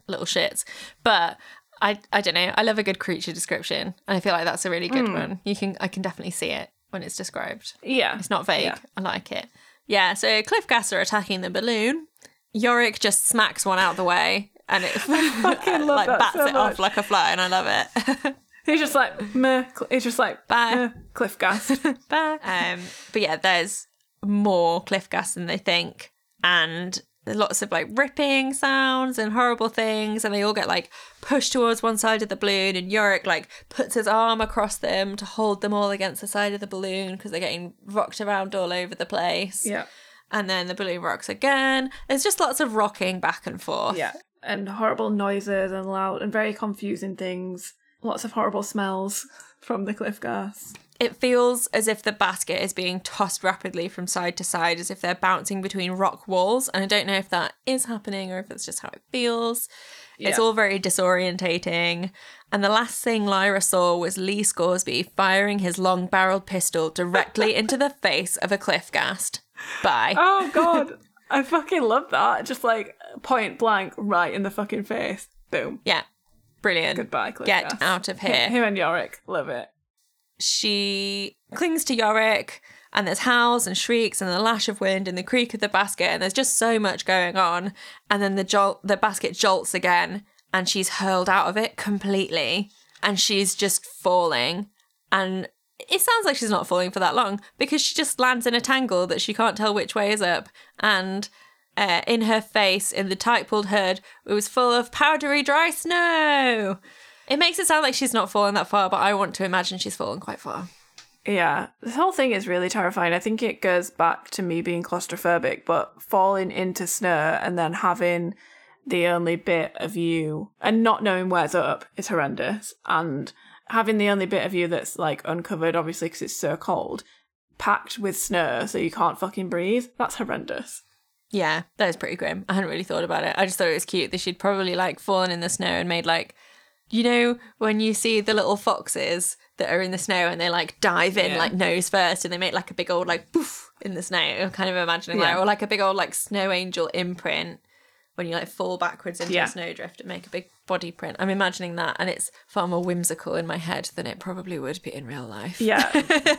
little shits, but I don't know. I love a good creature description, and I feel like that's a really good one. I can definitely see it when it's described. Yeah, it's not vague. Yeah. I like it. Yeah. So cliffghasts are attacking the balloon. Iorek just smacks one out of the way, and it fucking love that bats so it off like a fly, and I love it. He's just like, meh. He's just like, bye, cliffghast. Bye. But yeah, there's more cliffghast than they think, and there's lots of ripping sounds and horrible things, and they all get pushed towards one side of the balloon, and Iorek puts his arm across them to hold them all against the side of the balloon because they're getting rocked around all over the place. Yeah. And then the balloon rocks again. There's just lots of rocking back and forth. Yeah. And horrible noises and loud and very confusing things. Lots of horrible smells from the cliffghast. It feels as if the basket is being tossed rapidly from side to side, as if they're bouncing between rock walls. And I don't know if that is happening or if it's just how it feels. Yeah. It's all very disorientating. And the last thing Lyra saw was Lee Scoresby firing his long-barreled pistol directly into the face of a cliffghast. Bye. Oh, God. I fucking love that. Just point blank right in the fucking face. Boom. Yeah. Brilliant. Goodbye, cliffghast. Get out of here. Him and Iorek. Love it. She clings to Iorek, and there's howls and shrieks and the lash of wind and the creak of the basket, and there's just so much going on. And then the basket jolts again, and she's hurled out of it completely, and she's just falling. And it sounds like she's not falling for that long, because she just lands in a tangle that she can't tell which way is up. And... in her face, in the tight-pulled hood, it was full of powdery dry snow. It makes it sound like she's not fallen that far, but I want to imagine she's fallen quite far. Yeah, this whole thing is really terrifying. I think it goes back to me being claustrophobic, but falling into snow and then having the only bit of you and not knowing where's up is horrendous. And having the only bit of you that's uncovered, obviously, because it's so cold, packed with snow so you can't fucking breathe, that's horrendous. Yeah, that was pretty grim. I hadn't really thought about it. I just thought it was cute that she'd probably fallen in the snow and made when you see the little foxes that are in the snow and they dive in nose first and they make a big old poof in the snow. I'm kind of imagining that, or a big old snow angel imprint when you fall backwards into a snowdrift and make a big body print. I'm imagining that, and it's far more whimsical in my head than it probably would be in real life. Yeah,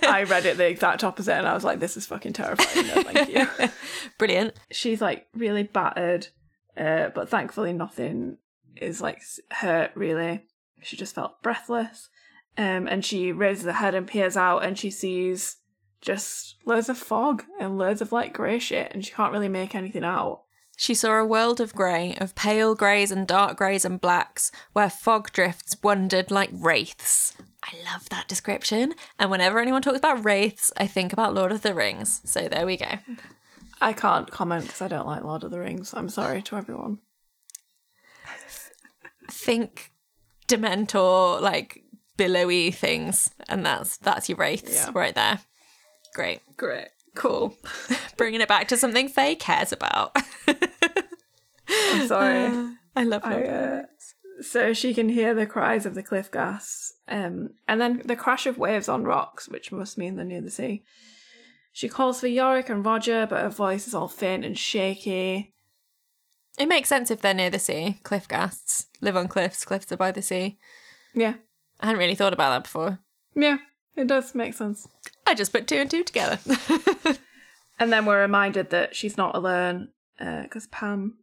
I read it the exact opposite, and I was like, this is fucking terrifying. No, thank you. Brilliant. She's really battered, but thankfully nothing is hurt really. She just felt breathless, and she raises her head and peers out, and she sees just loads of fog and loads of grey shit, and she can't really make anything out. She saw a world of grey, of pale greys and dark greys and blacks, where fog drifts wandered like wraiths. I love that description. And whenever anyone talks about wraiths, I think about Lord of the Rings. So there we go. I can't comment because I don't like Lord of the Rings. I'm sorry to everyone. Think Dementor, billowy things. And that's your wraiths right there. Great. Great. Cool. Bringing it back to something Faye cares about. I'm sorry. I love her. So she can hear the cries of the cliffghasts, and then the crash of waves on rocks, which must mean they're near the sea. She calls for Iorek and Roger, but her voice is all faint and shaky. It makes sense if they're near the sea. Cliffghasts live on cliffs. Cliffs are by the sea. Yeah. I hadn't really thought about that before. Yeah. It does make sense. I just put two and two together. And then we're reminded that she's not alone, because Pan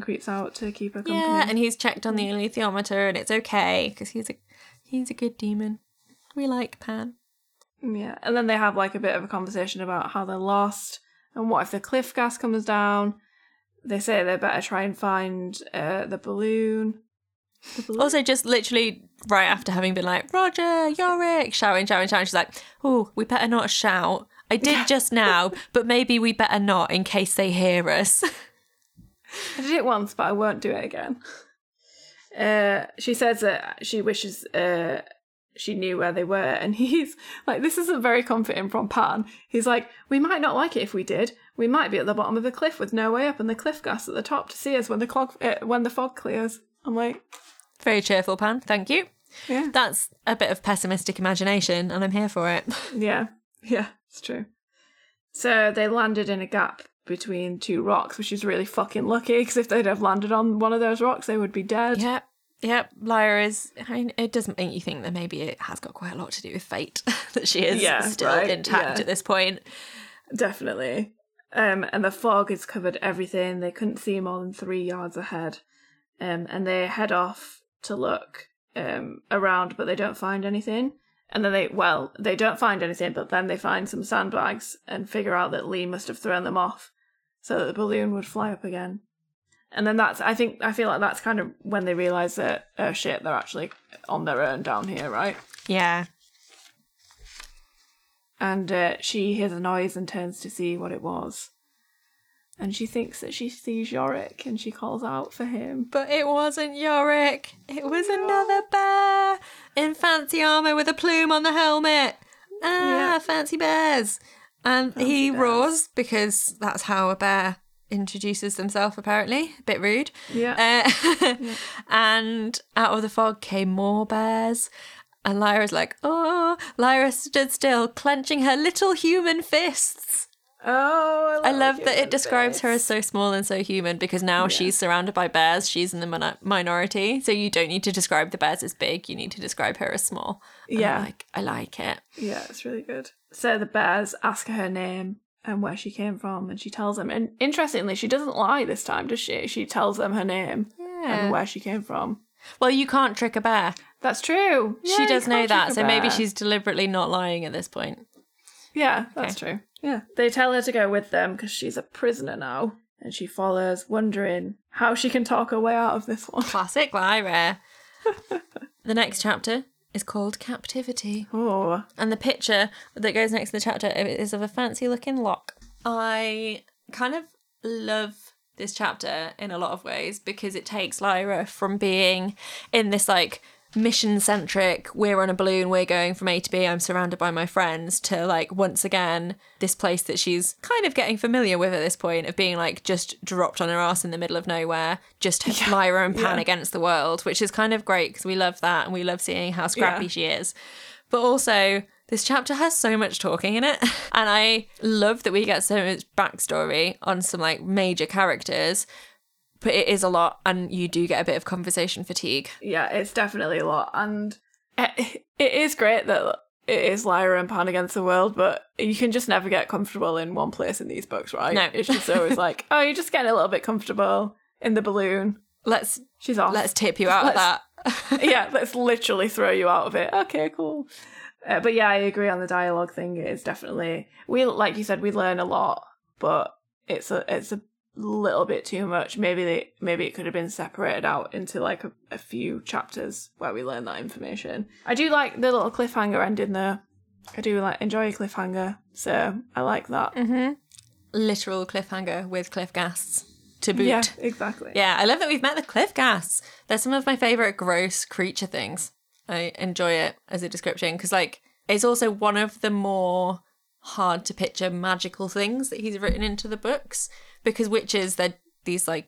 creeps out to keep her company. Yeah, and he's checked on the alethiometer, and it's okay because he's a good demon. We like Pan. Yeah, and then they have a bit of a conversation about how they're lost and what if the cliffghast comes down. They say they better try and find the balloon. Also, just literally right after having been like, Roger, Iorek, shouting, she's like, oh, we better not shout. I did just now, but maybe we better not in case they hear us. I did it once, but I won't do it again. She says that she wishes she knew where they were, and he's like, this isn't very comforting from Pan. He's like, we might not like it if we did. We might be at the bottom of the cliff with no way up and the cliffghast at the top to see us when the fog clears. I'm like... Very cheerful, Pan. Thank you. Yeah. That's a bit of pessimistic imagination, and I'm here for it. Yeah. Yeah, it's true. So they landed in a gap between two rocks, which is really fucking lucky, because if they'd have landed on one of those rocks, they would be dead. Yep. Lyra is... it doesn't make you think that maybe it has got quite a lot to do with fate, that she is still intact at this point. Definitely. And the fog has covered everything. They couldn't see more than 3 yards ahead. And they head off to look around, but they don't find anything. And then they don't find anything, but then they find some sandbags and figure out that Lee must have thrown them off so that the balloon would fly up again. And then I feel like that's kind of when they realise that, oh shit, they're actually on their own down here, right? Yeah. And she hears a noise and turns to see what it was. And she thinks that she sees Iorek, and she calls out for him. But it wasn't Iorek. It was another bear in fancy armour with a plume on the helmet. Fancy bears. And he roars, because that's how a bear introduces themselves, apparently. A bit rude. Yeah. And out of the fog came more bears. And Lyra's like, oh. Lyra stood still, clenching her little human fists. Oh, I love that it describes her as so small and so human, because now she's surrounded by bears. She's in the minority, so you don't need to describe the bears as big. You need to describe her as small. Yeah, I like it. Yeah, it's really good. So the bears ask her her name and where she came from, and she tells them. And interestingly, she doesn't lie this time, does she? She tells them her name and where she came from. Well, you can't trick a bear. That's true. Yeah, she does know that, so maybe she's deliberately not lying at this point. Yeah, that's true. Yeah. They tell her to go with them because she's a prisoner now. And she follows, wondering how she can talk her way out of this one. Classic Lyra. The next chapter is called Captivity. Oh. And the picture that goes next to the chapter is of a fancy looking lock. I kind of love this chapter in a lot of ways because it takes Lyra from being in this like mission-centric, we're on a balloon, we're going from A to B, I'm surrounded by my friends, to, like, once again, this place that she's kind of getting familiar with at this point, of being, like, just dropped on her ass in the middle of nowhere, just Lyra and Pan against the world, which is kind of great, because we love that, and we love seeing how scrappy she is. But also, this chapter has so much talking in it, and I love that we get so much backstory on some, like, major characters. But it is a lot, and you do get a bit of conversation fatigue. Yeah, it's definitely a lot. And it is great that it is Lyra and Pan against the world, but you can just never get comfortable in one place in these books, right? No. It's just always like, oh, you're just getting a little bit comfortable in the balloon. She's off. Let's tip you out of that. Let's literally throw you out of it. Okay, cool. But yeah, I agree on the dialogue thing. It's definitely... like you said, we learn a lot, but it's a little bit too much. Maybe it could have been separated out into like a few chapters where we learn that information. I do like the little cliffhanger ending though. I do enjoy a cliffhanger, so I like that. Mm-hmm. Literal cliffhanger with cliffghasts to boot. Yeah, exactly. Yeah, I love that we've met the cliffghasts. They're some of my favourite gross creature things. I enjoy it as a description because like it's also one of the more hard to picture magical things that he's written into the books. Because witches, they're these, like,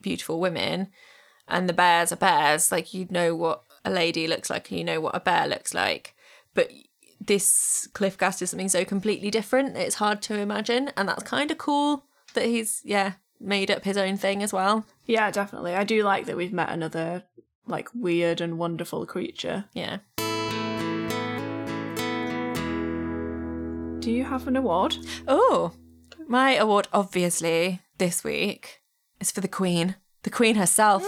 beautiful women, and the bears are bears. Like, you know what a lady looks like, and you know what a bear looks like. But this cliffghast is something so completely different, it's hard to imagine, and that's kind of cool that he's, made up his own thing as well. Yeah, definitely. I do like that we've met another, like, weird and wonderful creature. Yeah. Do you have an award? Oh! My award, obviously, this week is for the Queen. The Queen herself,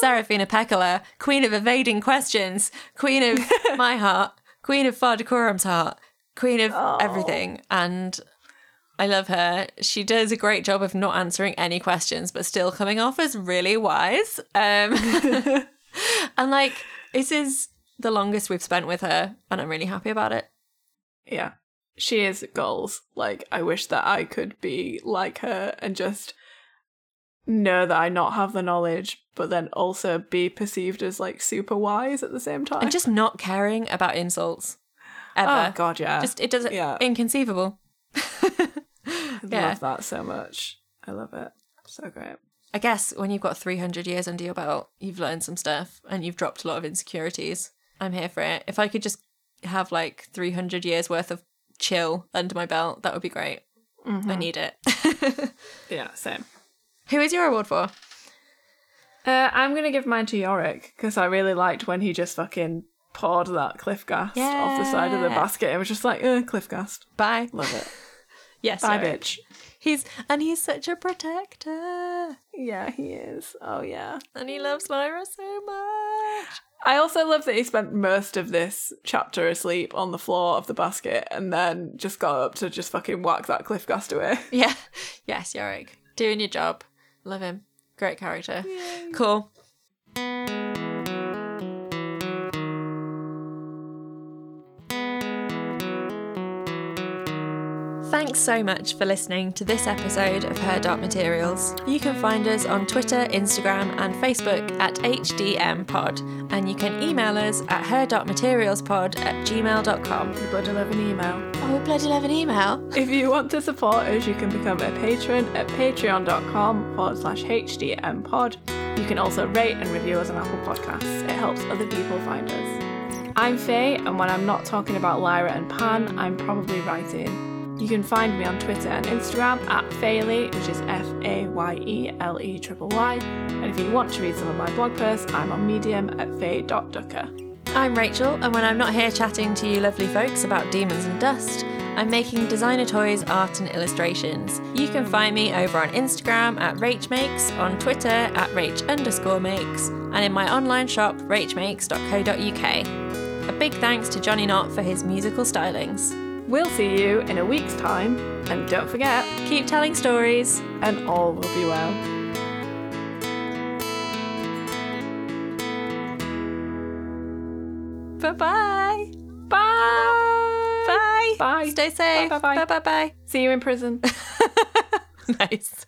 Serafina Pekkala, Queen of evading questions, Queen of my heart, Queen of Farder Coram's heart, Queen of everything. And I love her. She does a great job of not answering any questions, but still coming off as really wise. And like, this is the longest we've spent with her, and I'm really happy about it. Yeah. She is goals. Like, I wish that I could be like her and just know that I not have the knowledge, but then also be perceived as like super wise at the same time. And just not caring about insults. Ever. Oh god, yeah. Just it doesn't inconceivable. I love that so much. I love it. So great. I guess when you've got 300 years under your belt, you've learned some stuff and you've dropped a lot of insecurities. I'm here for it. If I could just have like 300 years worth of chill under my belt, that would be great. Mm-hmm. I need it. Yeah, same. Who is your award for? I'm going to give mine to Iorek because I really liked when he just fucking poured that cliffghast off the side of the basket. It was just like, cliffghast. Bye. Love it. Yes, bye, Iorek. Bitch. He's such a protector. Yeah, he is. Oh, yeah. And he loves Lyra so much. I also love that he spent most of this chapter asleep on the floor of the basket and then just got up to just fucking whack that cliffghast away. Yeah. Yes, Iorek. Doing your job. Love him. Great character. Yay. Cool. Thanks so much for listening to this episode of Her Dark Materials. You can find us on Twitter, Instagram and Facebook at HDMPod, and you can email us at herdarkmaterialspod@gmail.com. We bloody love an email. Oh, we bloody love an email. If you want to support us, you can become a patron at patreon.com/HDMPod. You can also rate and review us on Apple Podcasts. It helps other people find us. I'm Faye, and when I'm not talking about Lyra and Pan, I'm probably writing. You can find me on Twitter and Instagram at Fayley, which is FAYELEYY. And if you want to read some of my blog posts, I'm on Medium at faye.ducker. I'm Rachel, and when I'm not here chatting to you lovely folks about demons and dust, I'm making designer toys, art and illustrations. You can find me over on Instagram at RachMakes, on Twitter at Rach_makes, and in my online shop, rachmakes.co.uk. A big thanks to Johnny Knott for his musical stylings. We'll see you in a week's time, and don't forget, keep telling stories, and all will be well. Bye-bye. Bye. Bye. Bye. Stay safe. Bye-bye. Bye-bye. See you in prison. Nice.